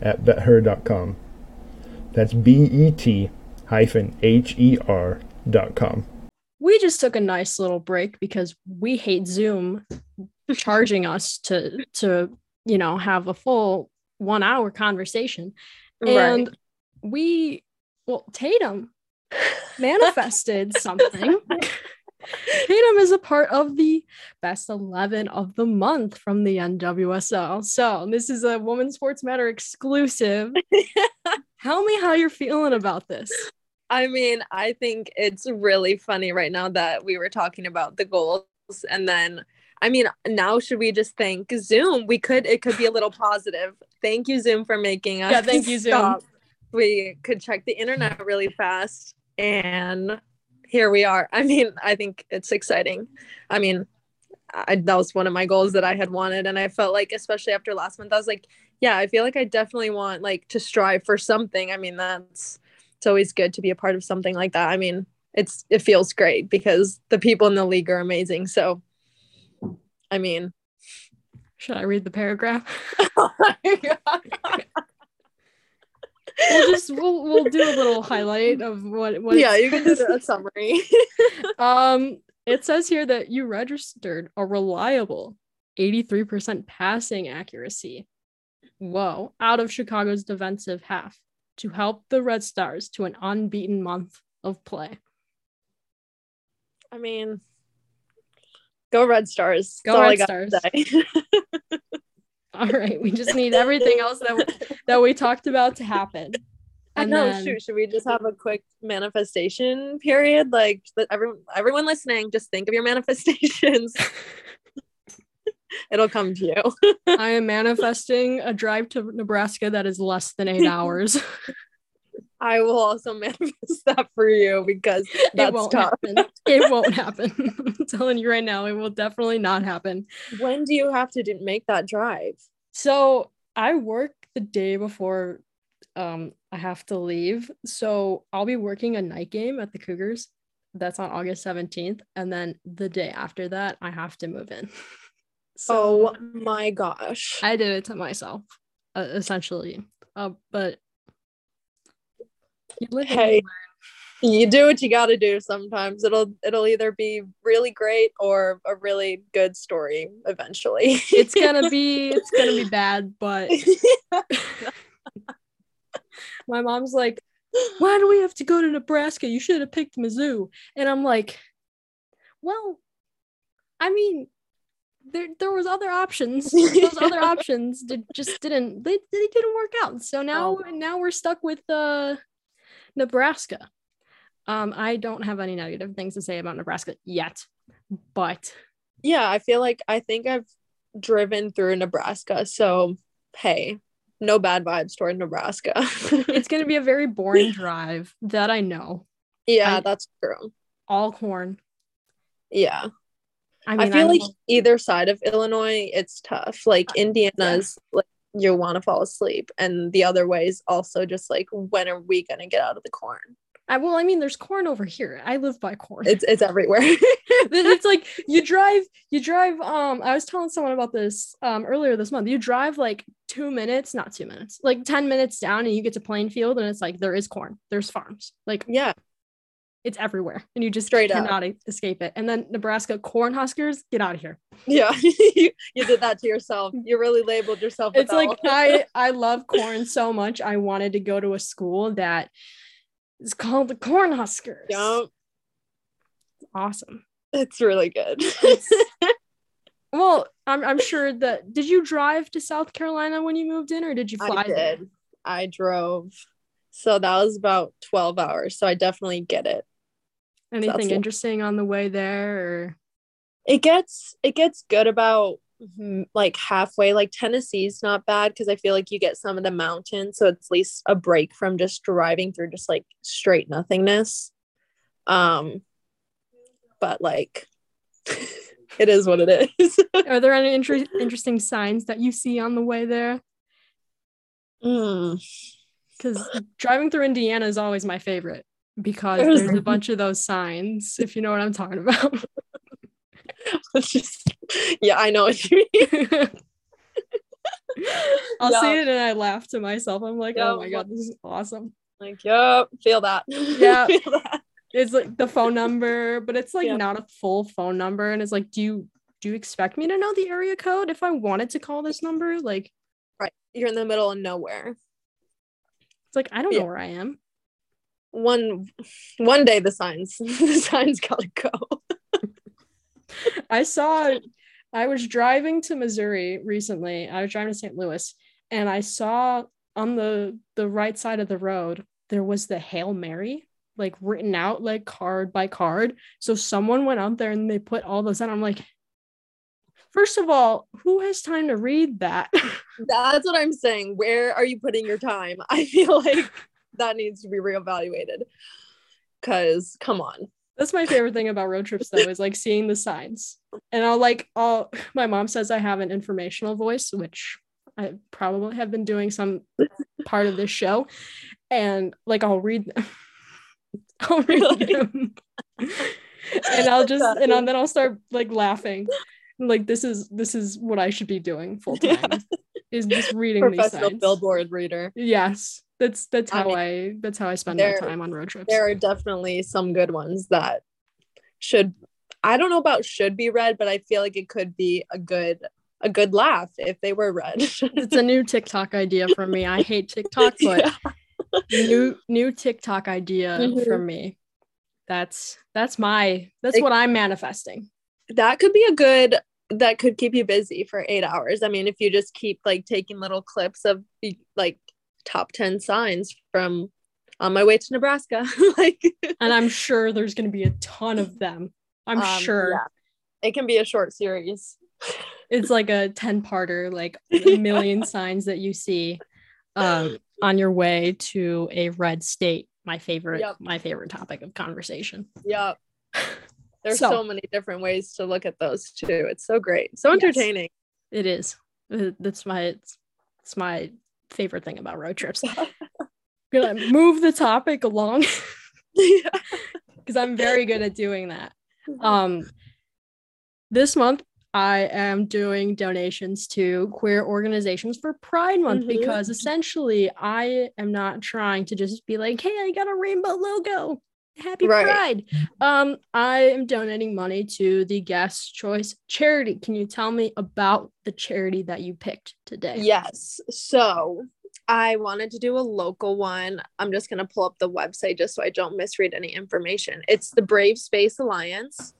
at BetHer.com. That's BET-HER.com. We just took a nice little break because we hate Zoom charging us to you know, have a full 1 hour conversation. Right. And Tatum manifested something. Tatum is a part of the best 11 of the month from the NWSL. So this is a Women's Sports Matter exclusive. Tell me how you're feeling about this. I mean, I think it's really funny right now that we were talking about the goals, and then, I mean, now should we just thank Zoom? It could be a little positive. Thank you, Zoom, for making us. Yeah, thank you, Zoom. We could check the internet really fast, and here we are. I mean, I think it's exciting. I mean, that was one of my goals that I had wanted. And I felt like, especially after last month, I was like, yeah, I feel like I definitely want like to strive for something. I mean, it's always good to be a part of something like that. I mean, it feels great because the people in the league are amazing. So, I mean, should I read the paragraph? Oh my God. We'll do a little highlight of what yeah, you can do a summary. It says here that you registered a reliable 83% passing accuracy. Whoa, out of Chicago's defensive half to help the Red Stars to an unbeaten month of play. I mean, go Red Stars. Go Red Stars. All right, we just need everything else that we talked about to happen. And I know. Should we just have a quick manifestation period? Like, everyone listening, just think of your manifestations. It'll come to you. I am manifesting a drive to Nebraska that is less than 8 hours. I will also manifest that for you because that's tough. It won't happen. I'm telling you right now, it will definitely not happen. When do you have to make that drive? So I work the day before I have to leave. So I'll be working a night game at the Cougars. That's on August 17th. And then the day after that, I have to move in. So, oh my gosh. I did it to myself, essentially. But hey, you do what you gotta do sometimes. It'll either be really great or a really good story eventually. it's gonna be bad, but my mom's like, why do we have to go to Nebraska? You should have picked Mizzou. And I'm like, well, I mean, there was other options. Those other options didn't work out. So now we're stuck with Nebraska. I don't have any negative things to say about Nebraska yet, but yeah, I feel like I think I've driven through Nebraska, so hey, no bad vibes toward Nebraska. It's gonna be a very boring drive, that I know. Yeah, that's true. All corn. Yeah, I mean, I feel like either side of Illinois, it's tough. Like Indiana's like you want to fall asleep, and the other way is also just like, when are we gonna get out of the corn? I mean, there's corn over here. I live by corn. It's everywhere. It's like you drive I was telling someone about this earlier this month. You drive like 2 minutes, not 2 minutes, like 10 minutes down, and you get to Plainfield, and it's like there is corn, there's farms, like yeah, it's everywhere, and you just cannot escape it. And then Nebraska Cornhuskers, get out of here. Yeah, you did that to yourself. You really labeled yourself. It's like, I love corn so much. I wanted to go to a school that is called the Cornhuskers. Yep. Awesome. It's really good. Well, I'm sure that, did you drive to South Carolina when you moved in, or did you fly? I did. There? I drove. So that was about 12 hours. So I definitely get it. Anything interesting on the way there? Or? It gets good about like halfway. Like Tennessee's not bad because I feel like you get some of the mountains, so it's at least a break from just driving through just like straight nothingness. But like it is what it is. Are there any interesting signs that you see on the way there? Because driving through Indiana is always my favorite because there's a bunch of those signs, if you know what I'm talking about. Yeah, I know what you mean. I'll see it and I laugh to myself. I'm like, oh my God, this is awesome. Like, yep, feel that. Yeah. Feel that. It's like the phone number, but it's like not a full phone number. And it's like, do you expect me to know the area code if I wanted to call this number? Like, right. You're in the middle of nowhere. It's like, I don't know where I am. One day the signs gotta go. I was driving to Missouri recently. I was driving to St. Louis and I saw on the right side of the road, there was the Hail Mary, like written out, like card by card. So someone went out there and they put all those out. I'm like, first of all, who has time to read that? That's what I'm saying. Where are you putting your time? I feel like that needs to be reevaluated because come on. That's my favorite thing about road trips though, is like seeing the signs. And I'll my mom says I have an informational voice, which I probably have been doing some part of this show. And like, I'll read them. And then I'll start like laughing. Like, this is what I should be doing full time is just reading these signs. Professional billboard reader. Yes. That's how I spend my time on road trips. There are definitely some good ones that should be read, but I feel like it could be a good laugh if they were read. It's a new TikTok idea for me. I hate TikTok, but new TikTok idea for me. That's what I'm manifesting. That could be that could keep you busy for 8 hours. I mean, if you just keep like taking little clips of like top 10 signs from on my way to Nebraska. Like, and I'm sure there's going to be a ton of them. I'm sure. Yeah. It can be a short series. It's like a 10-parter, like a million signs that you see on your way to a red state. My favorite topic of conversation. Yep. There's so many different ways to look at those too. It's so great. So entertaining. Yes, it is. It's my favorite thing about road trips. I'm gonna move the topic along because I'm very good at doing that. This month I am doing donations to queer organizations for Pride Month because essentially I am not trying to just be like, hey, I got a rainbow logo, happy Pride. I am donating money to the Guest's Choice charity. Can you tell me about the charity that you picked today? Yes. So I wanted to do a local one. I'm just going to pull up the website just so I don't misread any information. It's the Brave Space Alliance.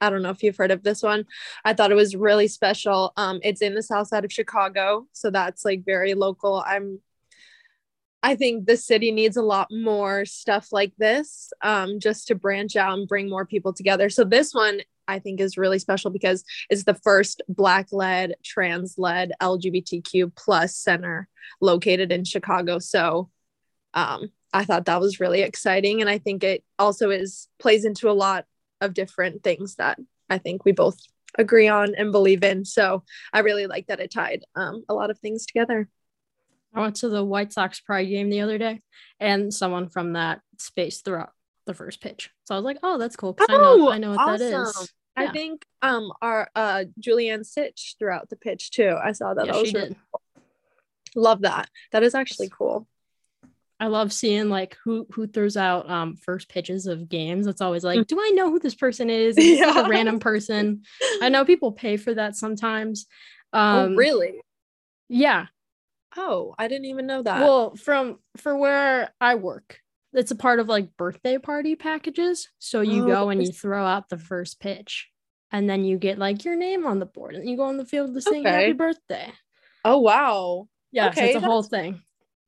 I don't know if you've heard of this one. I thought it was really special. It's in the south side of Chicago. So that's like very local. I think the city needs a lot more stuff like this just to branch out and bring more people together. So this one I think is really special because it's the first Black-led, trans-led LGBTQ+ center located in Chicago. So I thought that was really exciting. And I think it also plays into a lot of different things that I think we both agree on and believe in. So I really like that it tied a lot of things together. I went to the White Sox Pride game the other day and someone from that space threw out the first pitch. So I was like, oh, that's cool. I know what awesome. That is. Yeah. I think our Julianne Sitch threw out the pitch too. I saw that. Yeah, that was really cool. Love that. That is actually cool. I love seeing like who throws out first pitches of games. It's always like, do I know who this person is? It's like a random person. I know people pay for that sometimes. Oh, really? Yeah. Oh, I didn't even know that. Well, for where I work, it's a part of like birthday party packages. So you go and you throw out the first pitch and then you get like your name on the board and you go on the field to sing happy birthday. Oh, wow. Yeah, okay, so it's a whole thing.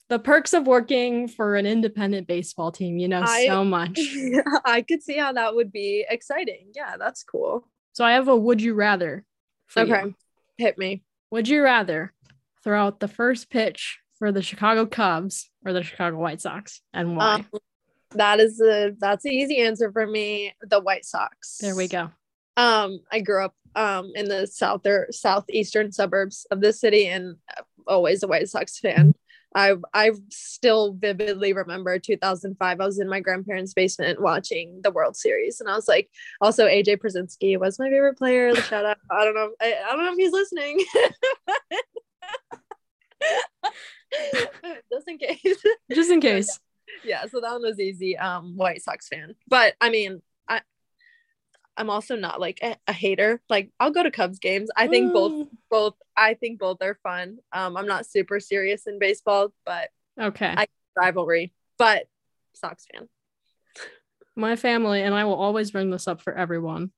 The perks of working for an independent baseball team, you know, so much. Yeah, I could see how that would be exciting. Yeah, that's cool. So I have a would you rather for you. Hit me. Would you rather throw out the first pitch for the Chicago Cubs or the Chicago White Sox, and why? That's the easy answer for me. The White Sox. There we go. I grew up in the southeastern suburbs of the city, and always a White Sox fan. I still vividly remember 2005. I was in my grandparents' basement watching the World Series, and I was like, also AJ Przinsky was my favorite player. Shout out! I don't know if he's listening. just in case. Yeah, so that one was easy. White Sox fan. But I mean, I'm also not like a hater. Like, I'll go to Cubs games. I think both are fun. I'm not super serious in baseball, but okay, I rivalry, but Sox fan. My family, and I will always bring this up for everyone,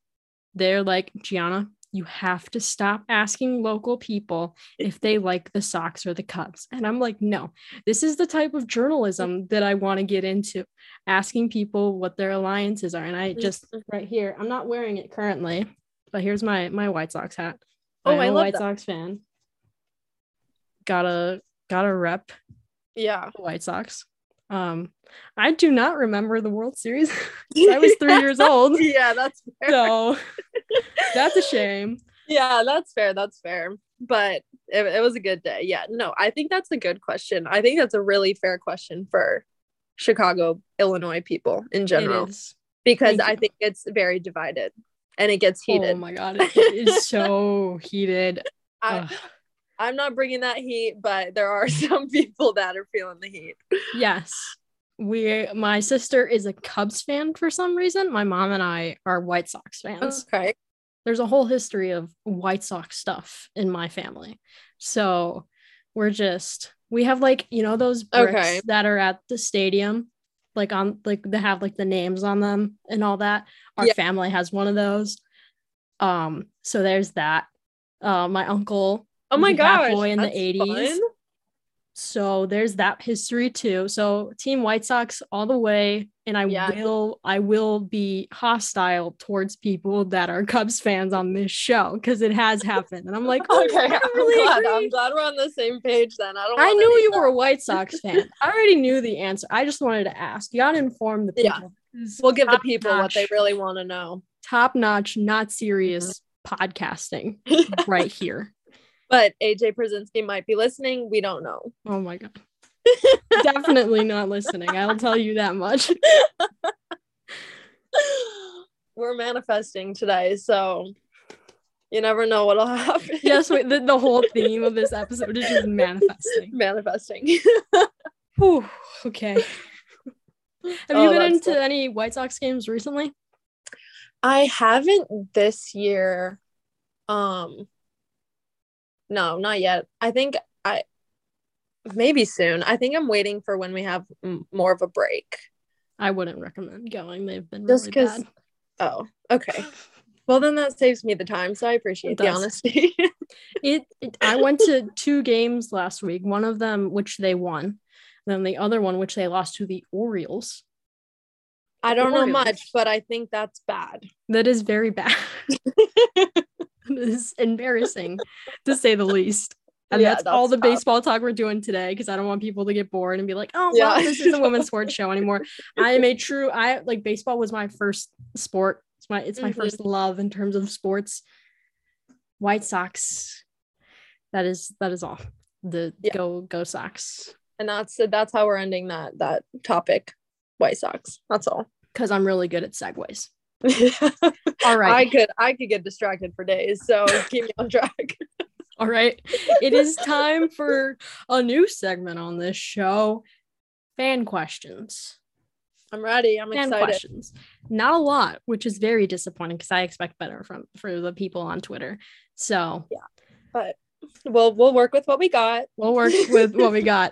they're like, Gianna, you have to stop asking local people if they like the Sox or the Cubs. And I'm like, no, this is the type of journalism that I want to get into, asking people what their alliances are. And I just, right here, I'm not wearing it currently, but here's my White Sox hat. Oh, I'm I a love White that. Sox fan. Gotta rep. Yeah. The White Sox. I do not remember the World Series. I was 3 years old. Yeah, that's fair. So that's a shame. Yeah, that's fair. That's fair. But it was a good day. Yeah, no, I think that's a good question. I think that's a really fair question for Chicago, Illinois people in general, because I think it's very divided and it gets heated. Oh my God. It is so heated. I'm not bringing that heat, but there are some people that are feeling the heat. Yes. My sister is a Cubs fan for some reason. My mom and I are White Sox fans. Okay. There's a whole history of White Sox stuff in my family. So we have like, you know, those bricks that are at the stadium, like on, like they have like the names on them and all that. Our family has one of those. So there's that. My uncle, oh my gosh, boy in the 80s. Fun. So there's that history too. So Team White Sox all the way. And I will be hostile towards people that are Cubs fans on this show because it has happened. And I'm like, I'm glad we're on the same page then. I knew you were a White Sox fan. I already knew the answer. I just wanted to ask. You got to inform the people. Yeah. We'll give the people what they really want to know. Top-notch, not serious podcasting right here. But AJ Brzezinski might be listening. We don't know. Oh my God. Definitely not listening. I'll tell you that much. We're manifesting today, so you never know what'll happen. Yes, wait, the whole theme of this episode is just manifesting. Whew, okay. Have you been into any White Sox games recently? I haven't this year. No, not yet. I think maybe soon. I think I'm waiting for when we have more of a break. I wouldn't recommend going. They've been just really bad. Oh, okay. Well, then that saves me the time. So I appreciate the honesty. I went to two games last week. One of them, which they won. Then the other one, which they lost to the Orioles. I don't know much, but I think that's bad. That is very bad. Is embarrassing to say the least, and that's all the baseball talk we're doing today because I don't want people to get bored and be like, oh well, this is a women's sports show anymore. I like baseball was my first sport. It's my first love in terms of sports. White Sox, that is all. Go Sox. And that's how we're ending that topic, White Sox. That's all, because I'm really good at segues. All right, I could get distracted for days, so keep me on track. All right, it is time for a new segment on this show, fan questions. I'm ready. I'm excited. Fan questions, not a lot, which is very disappointing because I expect better for the people on Twitter. So yeah, but we'll work with what we got.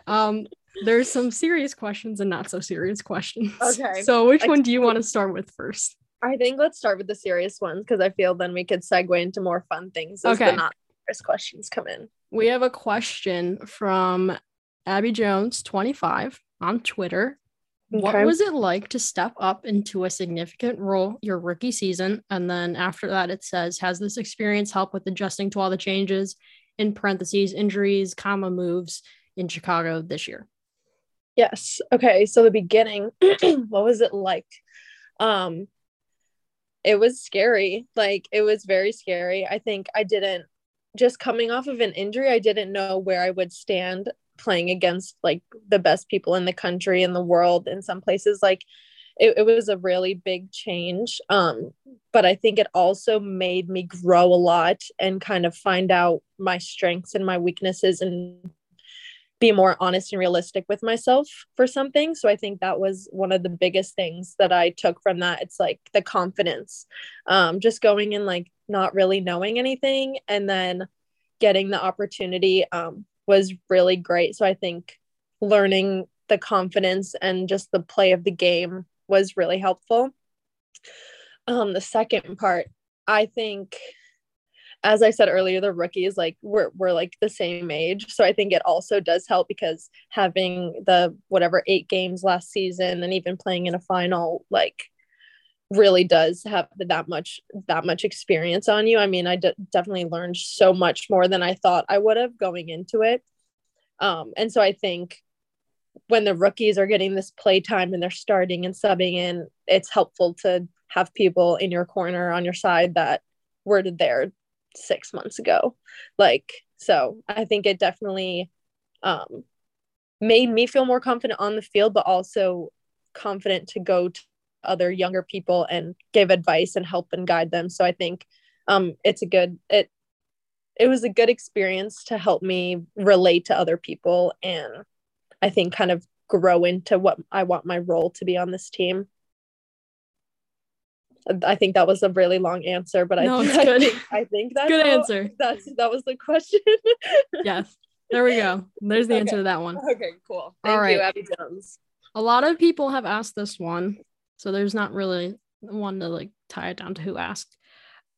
There's some serious questions and not so serious questions. Okay, so which one do you want to start with first? I think let's start with the serious ones because I feel then we could segue into more fun things as the not serious questions come in. We have a question from Abby Jones 25 on Twitter. Okay. What was it like to step up into a significant role your rookie season? And then after that, it says, has this experience helped with adjusting to all the changes, in parentheses, injuries, moves in Chicago this year? Yes. Okay. So the beginning, what was it like? It was scary. Like, it was very scary. I think just coming off of an injury, I didn't know where I would stand playing against like the best people in the country and the world in some places. Like, it was a really big change. But I think it also made me grow a lot and kind of find out my strengths and my weaknesses and be more honest and realistic with myself for something. So I think that was one of the biggest things that I took from that. It's like the confidence, just going and like not really knowing anything, and then getting the opportunity was really great. So I think learning the confidence and just the play of the game was really helpful. The second part, I think, as I said earlier, the rookies, like we're like the same age. So I think it also does help, because having the whatever 8 games last season and even playing in a final, like really does have that much experience on you. I mean, I definitely learned so much more than I thought I would have going into it. And so I think when the rookies are getting this play time and they're starting and subbing in, it's helpful to have people in your corner on your side that were there 6 months ago. Like, so I think it definitely made me feel more confident on the field, but also confident to go to other younger people and give advice and help and guide them. So I think it was a good experience to help me relate to other people, and I think kind of grow into what I want my role to be on this team. I think that was a really long answer, but I think that's good answer. That was the question. Yes. There we go. There's the answer to that one. Okay, cool. Thank you, Abby Jones. A lot of people have asked this one, so there's not really one to like tie it down to who asked.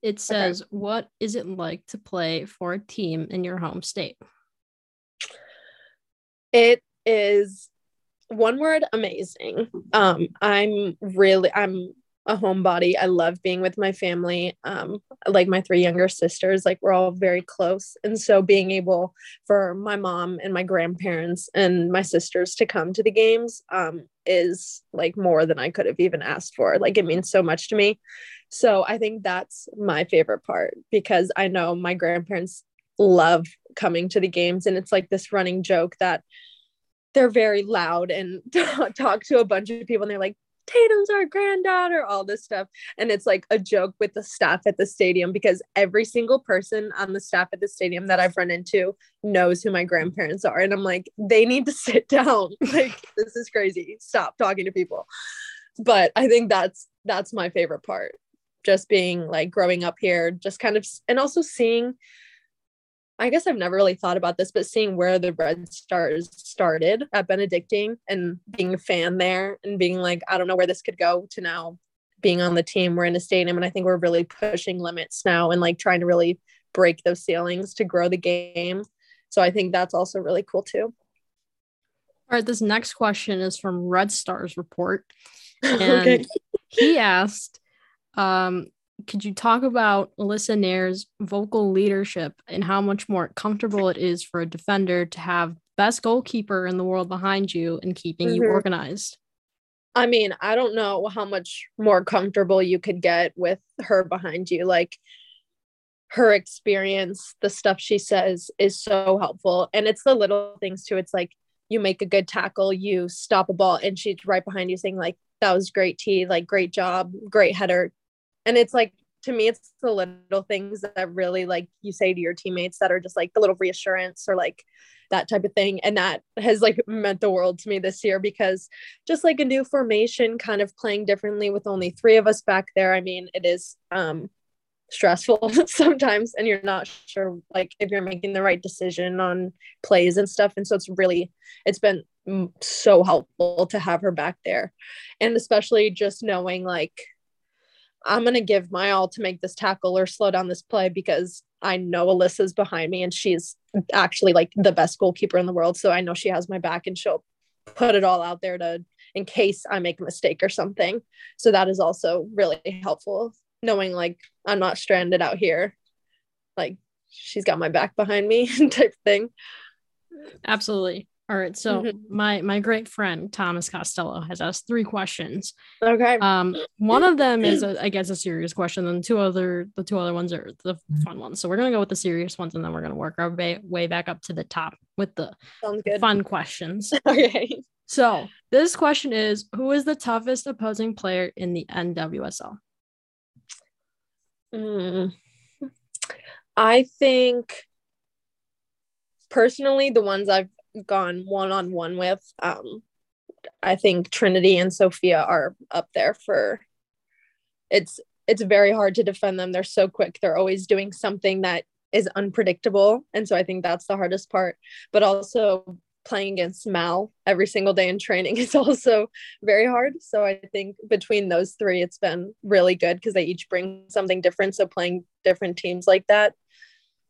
It says, What is it like to play for a team in your home state? It is, one word, amazing. I'm a homebody. I love being with my family. Like my 3 younger sisters, like we're all very close. And so being able for my mom and my grandparents and my sisters to come to the games is like more than I could have even asked for. Like it means so much to me. So I think that's my favorite part, because I know my grandparents love coming to the games, and it's like this running joke that they're very loud and talk to a bunch of people and they're like, Tatum's our granddaughter, all this stuff. And it's like a joke with the staff at the stadium, because every single person on the staff at the stadium that I've run into knows who my grandparents are. And I'm like, they need to sit down. Like, this is crazy. Stop talking to people. But I think that's my favorite part. Just being like growing up here, just kind of, and also seeing, I guess I've never really thought about this, but seeing where the Red Stars started at Benedictine and being a fan there and being like, I don't know where this could go, to now being on the team, we're in a stadium. And I think we're really pushing limits now and like trying to really break those ceilings to grow the game. So I think that's also really cool too. All right. This next question is from Red Stars Report. And he asked, could you talk about Alyssa Nair's vocal leadership and how much more comfortable it is for a defender to have best goalkeeper in the world behind you and keeping you organized? I mean, I don't know how much more comfortable you could get with her behind you. Like, her experience, the stuff she says is so helpful. And it's the little things too. It's like, you make a good tackle, you stop a ball, and she's right behind you saying like, that was great, T, like, great job, great header. And it's like, to me, it's the little things that really like you say to your teammates that are just like the little reassurance or like that type of thing. And that has like meant the world to me this year, because just like a new formation, kind of playing differently with only 3 of us back there. I mean, it is stressful sometimes, and you're not sure like if you're making the right decision on plays and stuff. And so it's been so helpful to have her back there. And especially just knowing like, I'm going to give my all to make this tackle or slow down this play, because I know Alyssa's behind me and she's actually like the best goalkeeper in the world. So I know she has my back and she'll put it all out there to, in case I make a mistake or something. So that is also really helpful, knowing like I'm not stranded out here. Like, she's got my back behind me type thing. Absolutely. All right. So my great friend, Thomas Costello, has asked 3 questions. Okay. One of them is, I guess, a serious question. Then the two other ones are the fun ones. So we're going to go with the serious ones, and then we're going to work our way back up to the top with the fun questions. Okay. So this question is, who is the toughest opposing player in the NWSL? I think personally, the ones I've gone one-on-one with. I think Trinity and Sophia are up there for it's very hard to defend them. They're so quick. They're always doing something that is unpredictable. And so I think that's the hardest part, but also playing against Mal every single day in training is also very hard. So I think between those three, it's been really good because they each bring something different. So playing different teams like that,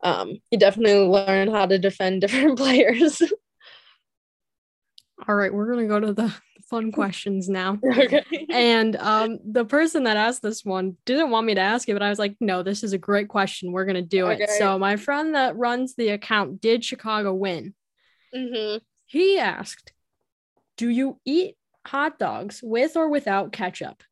you definitely learn how to defend different players. All right, we're going to go to the fun questions now. Okay. And the person that asked this one didn't want me to ask it, but I was like, no, this is a great question. We're going to do it. So my friend that runs the account, Did Chicago Win? Mm-hmm. He asked, do you eat hot dogs with or without ketchup?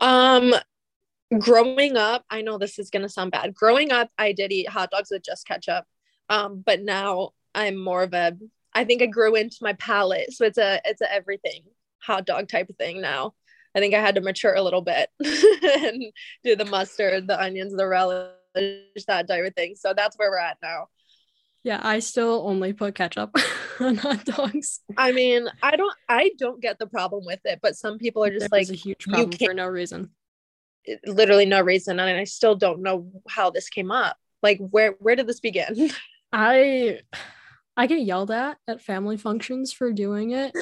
Growing up, I know this is going to sound bad. Growing up, I did eat hot dogs with just ketchup. But now I'm more of a, I think I grew into my palate. So it's a everything hot dog type of thing now. I think I had to mature a little bit and do the mustard, the onions, the relish, that type of thing. So that's where we're at now. Yeah, I still only put ketchup on hot dogs. I mean, I don't get the problem with it, but some people are just a huge problem for no reason. Literally no reason. And I still don't know how this came up. Like where did this begin? I get yelled at family functions for doing it.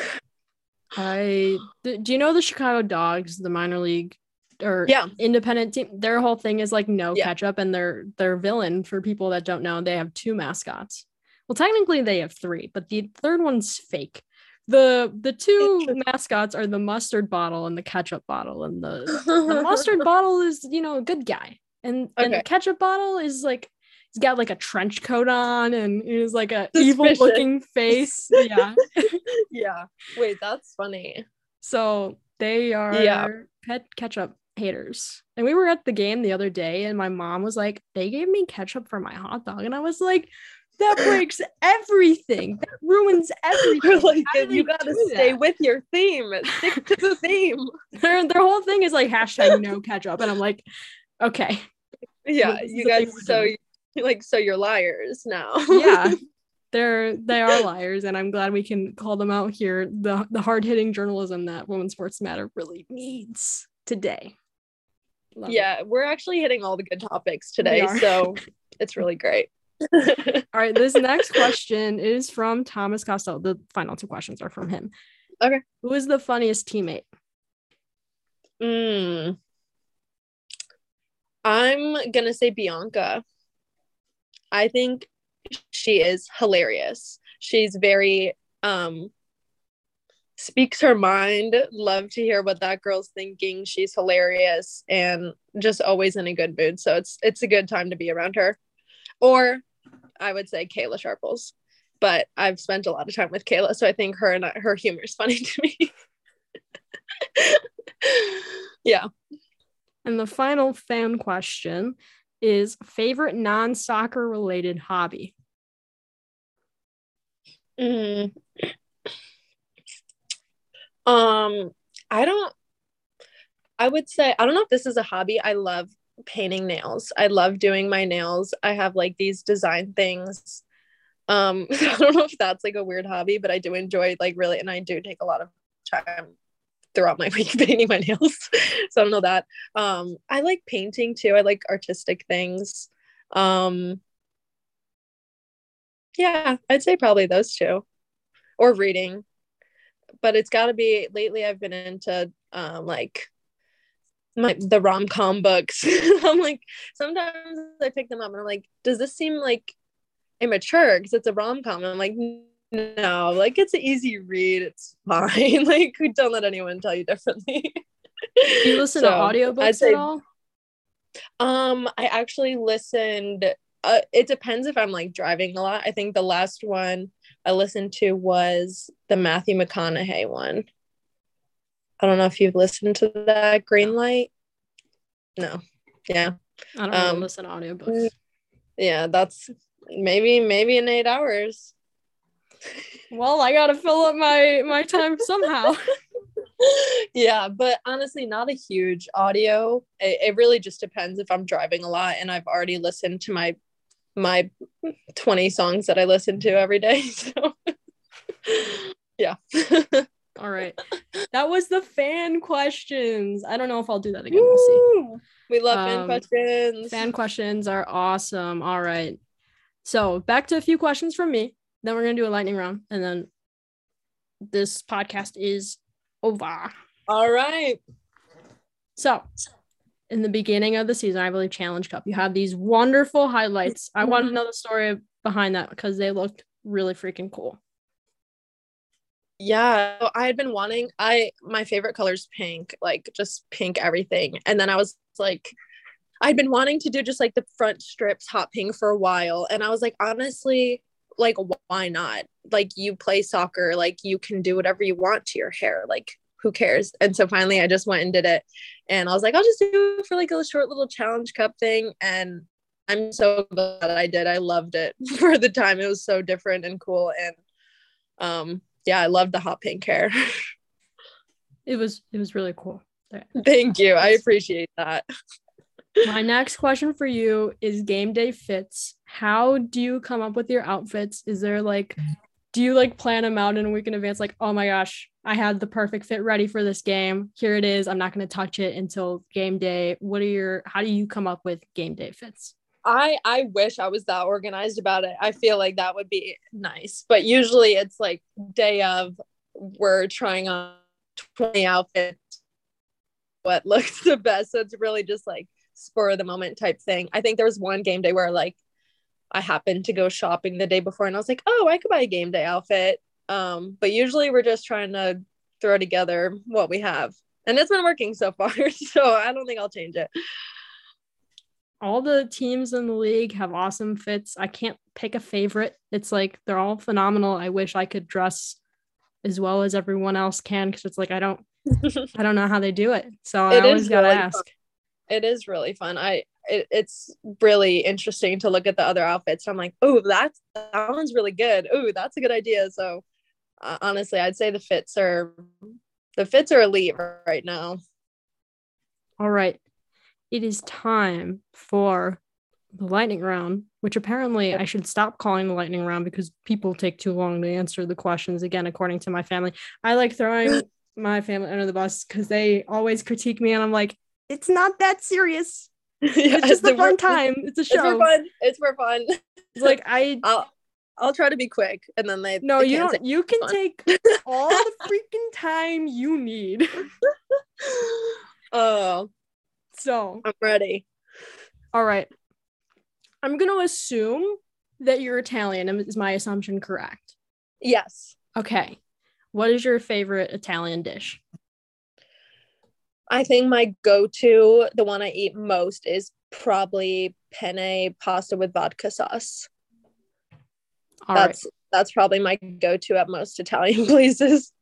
Do you know the Chicago Dogs, the minor league or independent team? Their whole thing is like no ketchup, and they're villain for people that don't know. They have two mascots. Well, technically they have three, but the third one's fake. The two mascots are the mustard bottle and the ketchup bottle, and the mustard bottle is, you know, a good guy, and the ketchup bottle is like, he's got like a trench coat on and he's like a evil looking face. Yeah. Yeah. Wait, that's funny. So they are pet ketchup haters. And we were at the game the other day and my mom was like, they gave me ketchup for my hot dog. And I was like, that breaks everything. That ruins everything. Like, you gotta stay with your theme. Stick to the theme. Their whole thing is like hashtag no ketchup. And I'm like, okay. Yeah. You guys, so you're liars now. Yeah, they are liars, and I'm glad we can call them out here. The hard-hitting journalism that Women's Sports Matter really needs today. We're actually hitting all the good topics today, so it's really great. All right, this next question is from Thomas Costello. The final two questions are from him. Okay. Who is the funniest teammate? I'm gonna say Bianca. I think she is hilarious. She's very, speaks her mind. Love to hear what that girl's thinking. She's hilarious and just always in a good mood. So it's a good time to be around her. Or I would say Kayla Sharples, but I've spent a lot of time with Kayla, so I think her humor is funny to me. Yeah. And the final fan question is favorite non-soccer related hobby? I don't know if this is a hobby. I love painting nails. I love doing my nails. I have like these design things. I don't know if that's like a weird hobby, but I do enjoy and I do take a lot of time throughout my week painting my nails. So I don't know that. I like painting too. I like artistic things. I'd say probably those two, or reading, but it's got to be, lately I've been into the rom-com books. I'm like, sometimes I pick them up and I'm like, does this seem like immature because it's a rom-com? And I'm like, no, like it's an easy read, it's fine. Like, don't let anyone tell you differently. Do you listen to audiobooks at all? I actually listened, it depends if I'm like driving a lot. I think the last one I listened to was the Matthew McConaughey one. I don't know if you've listened to that, Greenlight. No. Yeah. I don't really listen to audiobooks. Yeah, that's maybe in 8 hours. Well, I gotta fill up my time somehow. Yeah, but honestly, not a huge audio. It really just depends if I'm driving a lot, and I've already listened to my my 20 songs that I listen to every day. So yeah. All right. That was the fan questions. I don't know if I'll do that again. We'll see. We love fan questions. Fan questions are awesome. All right. So back to a few questions from me. Then we're going to do a lightning round. And then this podcast is over. All right. So in the beginning of the season, I believe Challenge Cup, you had these wonderful highlights. I want to know the story behind that because they looked really freaking cool. Yeah, so I had been wanting, my favorite color is pink, like just pink everything. And then I was like, I'd been wanting to do just like the front strips hot pink for a while. And I was like, honestly, like, why not? Like, you play soccer, like you can do whatever you want to your hair. Like, who cares? And so finally I just went and did it. And I was like, I'll just do it for like a short little Challenge Cup thing. And I'm so glad I did. I loved it for the time. It was so different and cool. And, yeah, I love the hot pink hair. It was really cool. Thank you. I appreciate that. My next question for you is game day fits. How do you come up with your outfits? Is there like, do you like plan them out in a week in advance? Like, oh my gosh, I had the perfect fit ready for this game. Here it is. I'm not going to touch it until game day. How do you come up with game day fits? I wish I was that organized about it. I feel like that would be nice, but usually it's like day of, we're trying on 20 outfits, what looks the best. So it's really just like spur of the moment type thing. I think there was one game day where like I happened to go shopping the day before and I was like, oh, I could buy a game day outfit. But usually we're just trying to throw together what we have, and it's been working so far. So I don't think I'll change it. All the teams in the league have awesome fits. I can't pick a favorite. It's like they're all phenomenal. I wish I could dress as well as everyone else can, because it's like I don't know how they do it. So I always gotta ask. It is really fun. It's really interesting to look at the other outfits. I'm like, oh, that one's really good. Oh, that's a good idea. So honestly, I'd say the fits are elite right now. All right. It is time for the lightning round, which apparently I should stop calling the lightning round because people take too long to answer the questions. Again, according to my family, I like throwing my family under the bus because they always critique me and I'm like, it's not that serious. It's just a fun time. It's a show. It's for fun. It's like I'll try to be quick, and then they no, they you don't. You can take all the freaking time you need. Oh. So I'm ready. All right. I'm going to assume that you're Italian. Is my assumption correct? Yes. Okay. What is your favorite Italian dish? I think my go-to, the one I eat most, is probably penne pasta with vodka sauce. That's probably my go-to at most Italian places.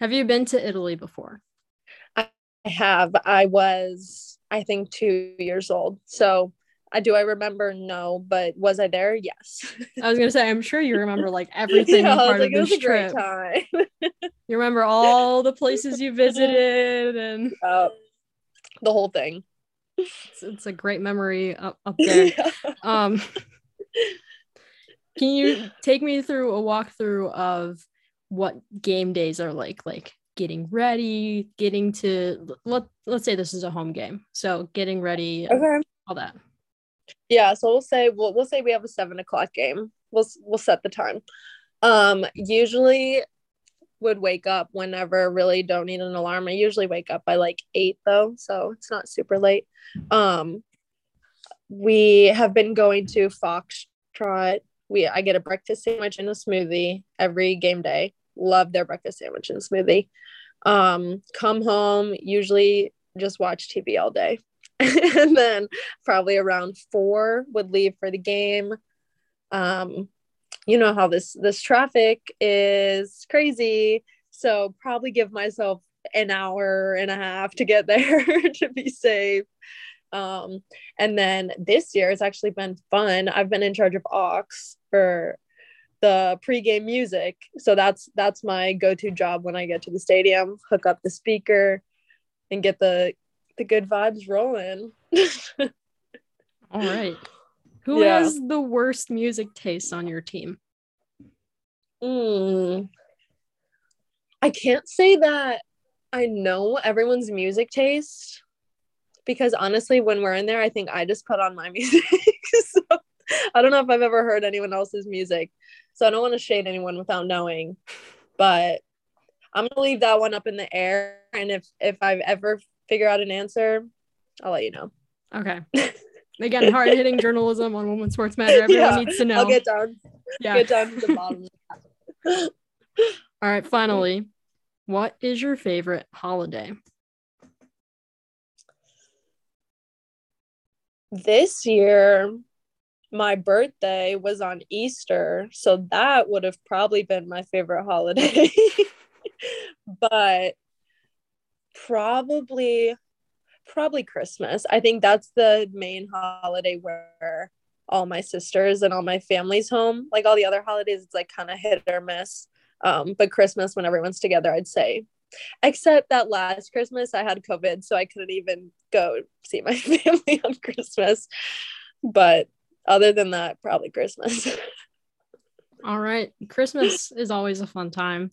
Have you been to Italy before? I have. I was, I think, 2 years old. So do I remember? No. But was I there? Yes. I was going to say, I'm sure you remember like everything. Yeah, part of this trip. It was a great time. You remember all the places you visited and the whole thing. It's a great memory up there. Yeah. Can you take me through a walkthrough of what game days are like? Like, getting ready, getting to let's say this is a home game, so getting ready, okay, all that. Yeah, so we'll say we have a 7:00 game. We'll set the time. Usually would wake up whenever, really don't need an alarm. I usually wake up by like 8 though, so it's not super late. We have been going to Foxtrot. I get a breakfast sandwich and a smoothie every game day. Love their breakfast sandwich and smoothie. Come home, usually just watch TV all day. And then probably around 4 would leave for the game. You know how this traffic is crazy. So probably give myself an hour and a half to get there to be safe. And then this year it's actually been fun. I've been in charge of aux for the pregame music, so that's my go-to job when I get to the stadium. Hook up the speaker and get the good vibes rolling. All right, Who has the worst music taste on your team? I can't say that I know everyone's music taste, because honestly, when we're in there, I think I just put on my music. So I don't know if I've ever heard anyone else's music. So I don't want to shade anyone without knowing, but I'm going to leave that one up in the air. And if I've ever figured out an answer, I'll let you know. Okay. Again, hard-hitting journalism on Women's Sports Matter. Everyone needs to know. I'll get down. Yeah. Get down to the bottom. All right, finally, what is your favorite holiday? This year, my birthday was on Easter, so that would have probably been my favorite holiday. But probably Christmas. I think that's the main holiday where all my sisters and all my family's home. Like all the other holidays, it's like kind of hit or miss. But Christmas, when everyone's together, I'd say, except that last Christmas I had COVID, so I couldn't even go see my family on Christmas. But other than that, probably Christmas. All right. Christmas is always a fun time.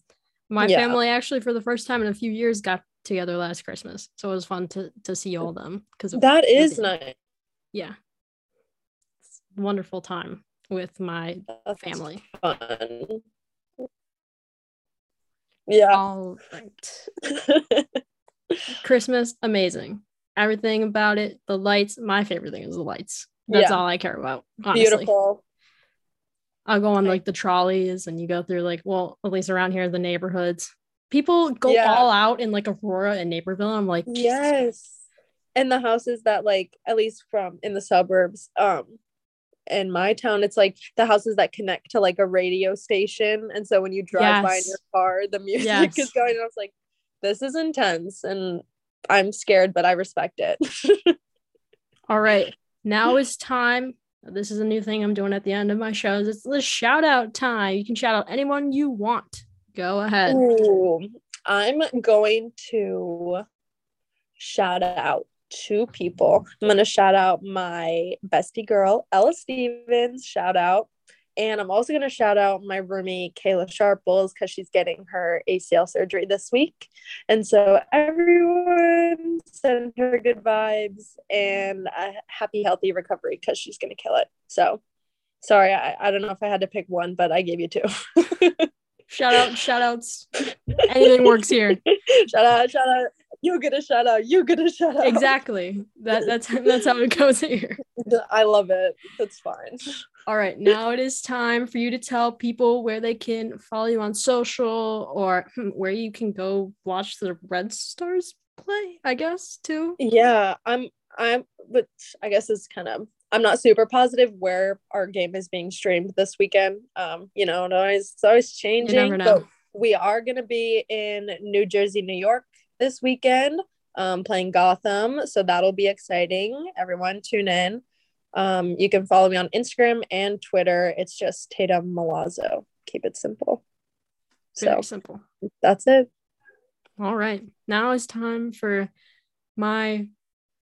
My family actually, for the first time in a few years, got together last Christmas. So it was fun to see all of them. That is nice. Yeah. It's a wonderful time with my family. Fun. Yeah. All right. Christmas, amazing. Everything about it. The lights. My favorite thing is the lights. That's all I care about, honestly. Beautiful. I'll go on like the trolleys and you go through like, well, at least around here, the neighborhoods. People go all out in like Aurora and Naperville. I'm like, Jesus. Yes. And the houses that like, at least from in the suburbs, in my town, it's like the houses that connect to like a radio station. And so when you drive by in your car, the music is going. And I was like, this is intense and I'm scared, but I respect it. All right. Now is time. This is a new thing I'm doing at the end of my shows. It's the shout out time. You can shout out anyone you want. Go ahead. Ooh, I'm going to shout out two people. I'm going to shout out my bestie girl, Ella Stevens, shout out. And I'm also going to shout out my roommate, Kayla Sharples, because she's getting her ACL surgery this week. And so everyone send her good vibes and a happy, healthy recovery because she's going to kill it. So sorry, I don't know if I had to pick one, but I gave you two. Shout outs. Anything works here. Shout out. You get a shout out. Exactly. That's how it goes here. I love it. That's fine. All right. Now it is time for you to tell people where they can follow you on social or where you can go watch the Red Stars play, I guess, too. Yeah. But I guess it's kind of, I'm not super positive where our game is being streamed this weekend. It's always changing. You never know. But we are going to be in New Jersey, New York this weekend, playing Gotham. So that'll be exciting. Everyone tune in. You can follow me on Instagram and Twitter. It's just Tatum Milazzo. Keep it simple. Very simple. That's it. All right. Now it's time for my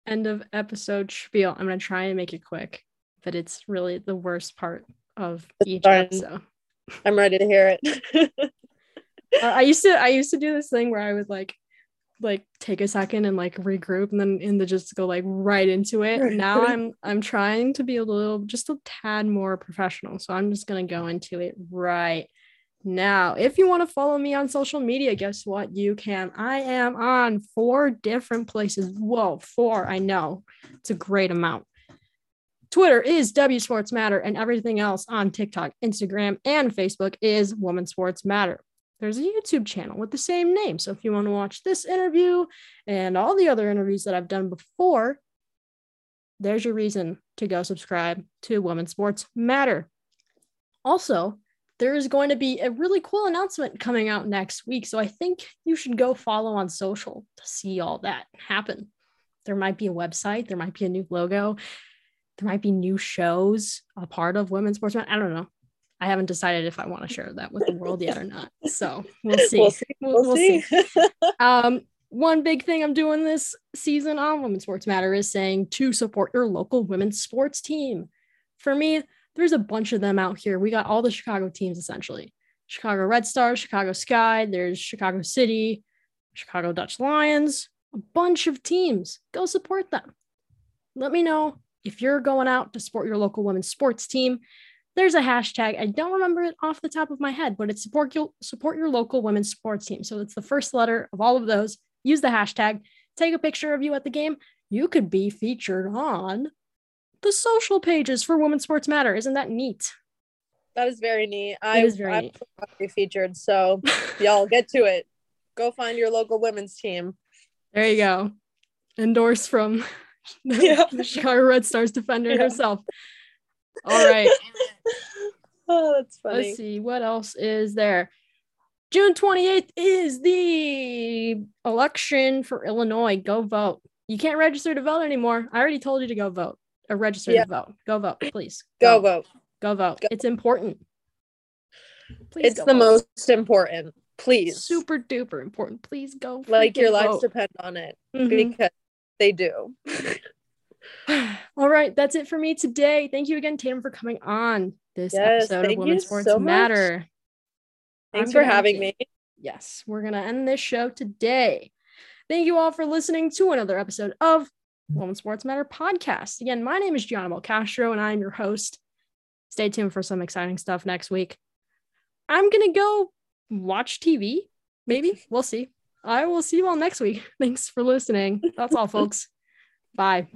end of episode spiel. I'm going to try and make it quick, but it's really the worst part of each episode. I'm ready to hear it. I used to do this thing where I would like take a second and like regroup and then just go like right into it. Now I'm trying to be a tad more professional. So I'm just going to go into it right now. If you want to follow me on social media, guess what? You can. I am on 4 different places. Whoa, 4. I know. It's a great amount. Twitter is W Sports Matter, and everything else on TikTok, Instagram, and Facebook is Women's Sports Matter. There's a YouTube channel with the same name. So if you want to watch this interview and all the other interviews that I've done before, there's your reason to go subscribe to Women's Sports Matter. Also, there is going to be a really cool announcement coming out next week. So I think you should go follow on social to see all that happen. There might be a website. There might be a new logo. There might be new shows a part of Women's Sports Matter. I don't know. I haven't decided if I want to share that with the world yet or not. So we'll see. We'll see. One big thing I'm doing this season on Women's Sports Matter is saying to support your local women's sports team. for me, there's a bunch of them out here. We got all the Chicago teams, essentially. Chicago Red Stars, Chicago Sky, there's Chicago City, Chicago Dutch Lions, a bunch of teams. Go support them. Let me know if you're going out to support your local women's sports team. There's a hashtag. I don't remember it off the top of my head, but it's support your local women's sports team. So it's the first letter of all of those. Use the hashtag. Take a picture of you at the game. You could be featured on the social pages for Women's Sports Matter. Isn't that neat? That is very neat. I'm supposed to be featured, so y'all get to it. Go find your local women's team. There you go. Endorsed from the Chicago Red Stars defender herself. All right. Oh, that's funny. Let's see. What else is there? June 28th is the election for Illinois. Go vote. You can't register to vote anymore. I already told you to go vote or register to vote. Go vote, please. Go vote. It's important. Most important. Please. Super duper important. Please go. Like your lives depend on it because they do. All right. That's it for me today. Thank you again, Tatum, for coming on this episode of Women's Sports Matter. Thanks for having me. Yes. We're going to end this show today. Thank you all for listening to another episode of Women's Sports Matter podcast. Again, my name is Gianna Belcastro, and I'm your host. Stay tuned for some exciting stuff next week. I'm going to go watch TV. Maybe. We'll see. I will see you all next week. Thanks for listening. That's all, folks. Bye.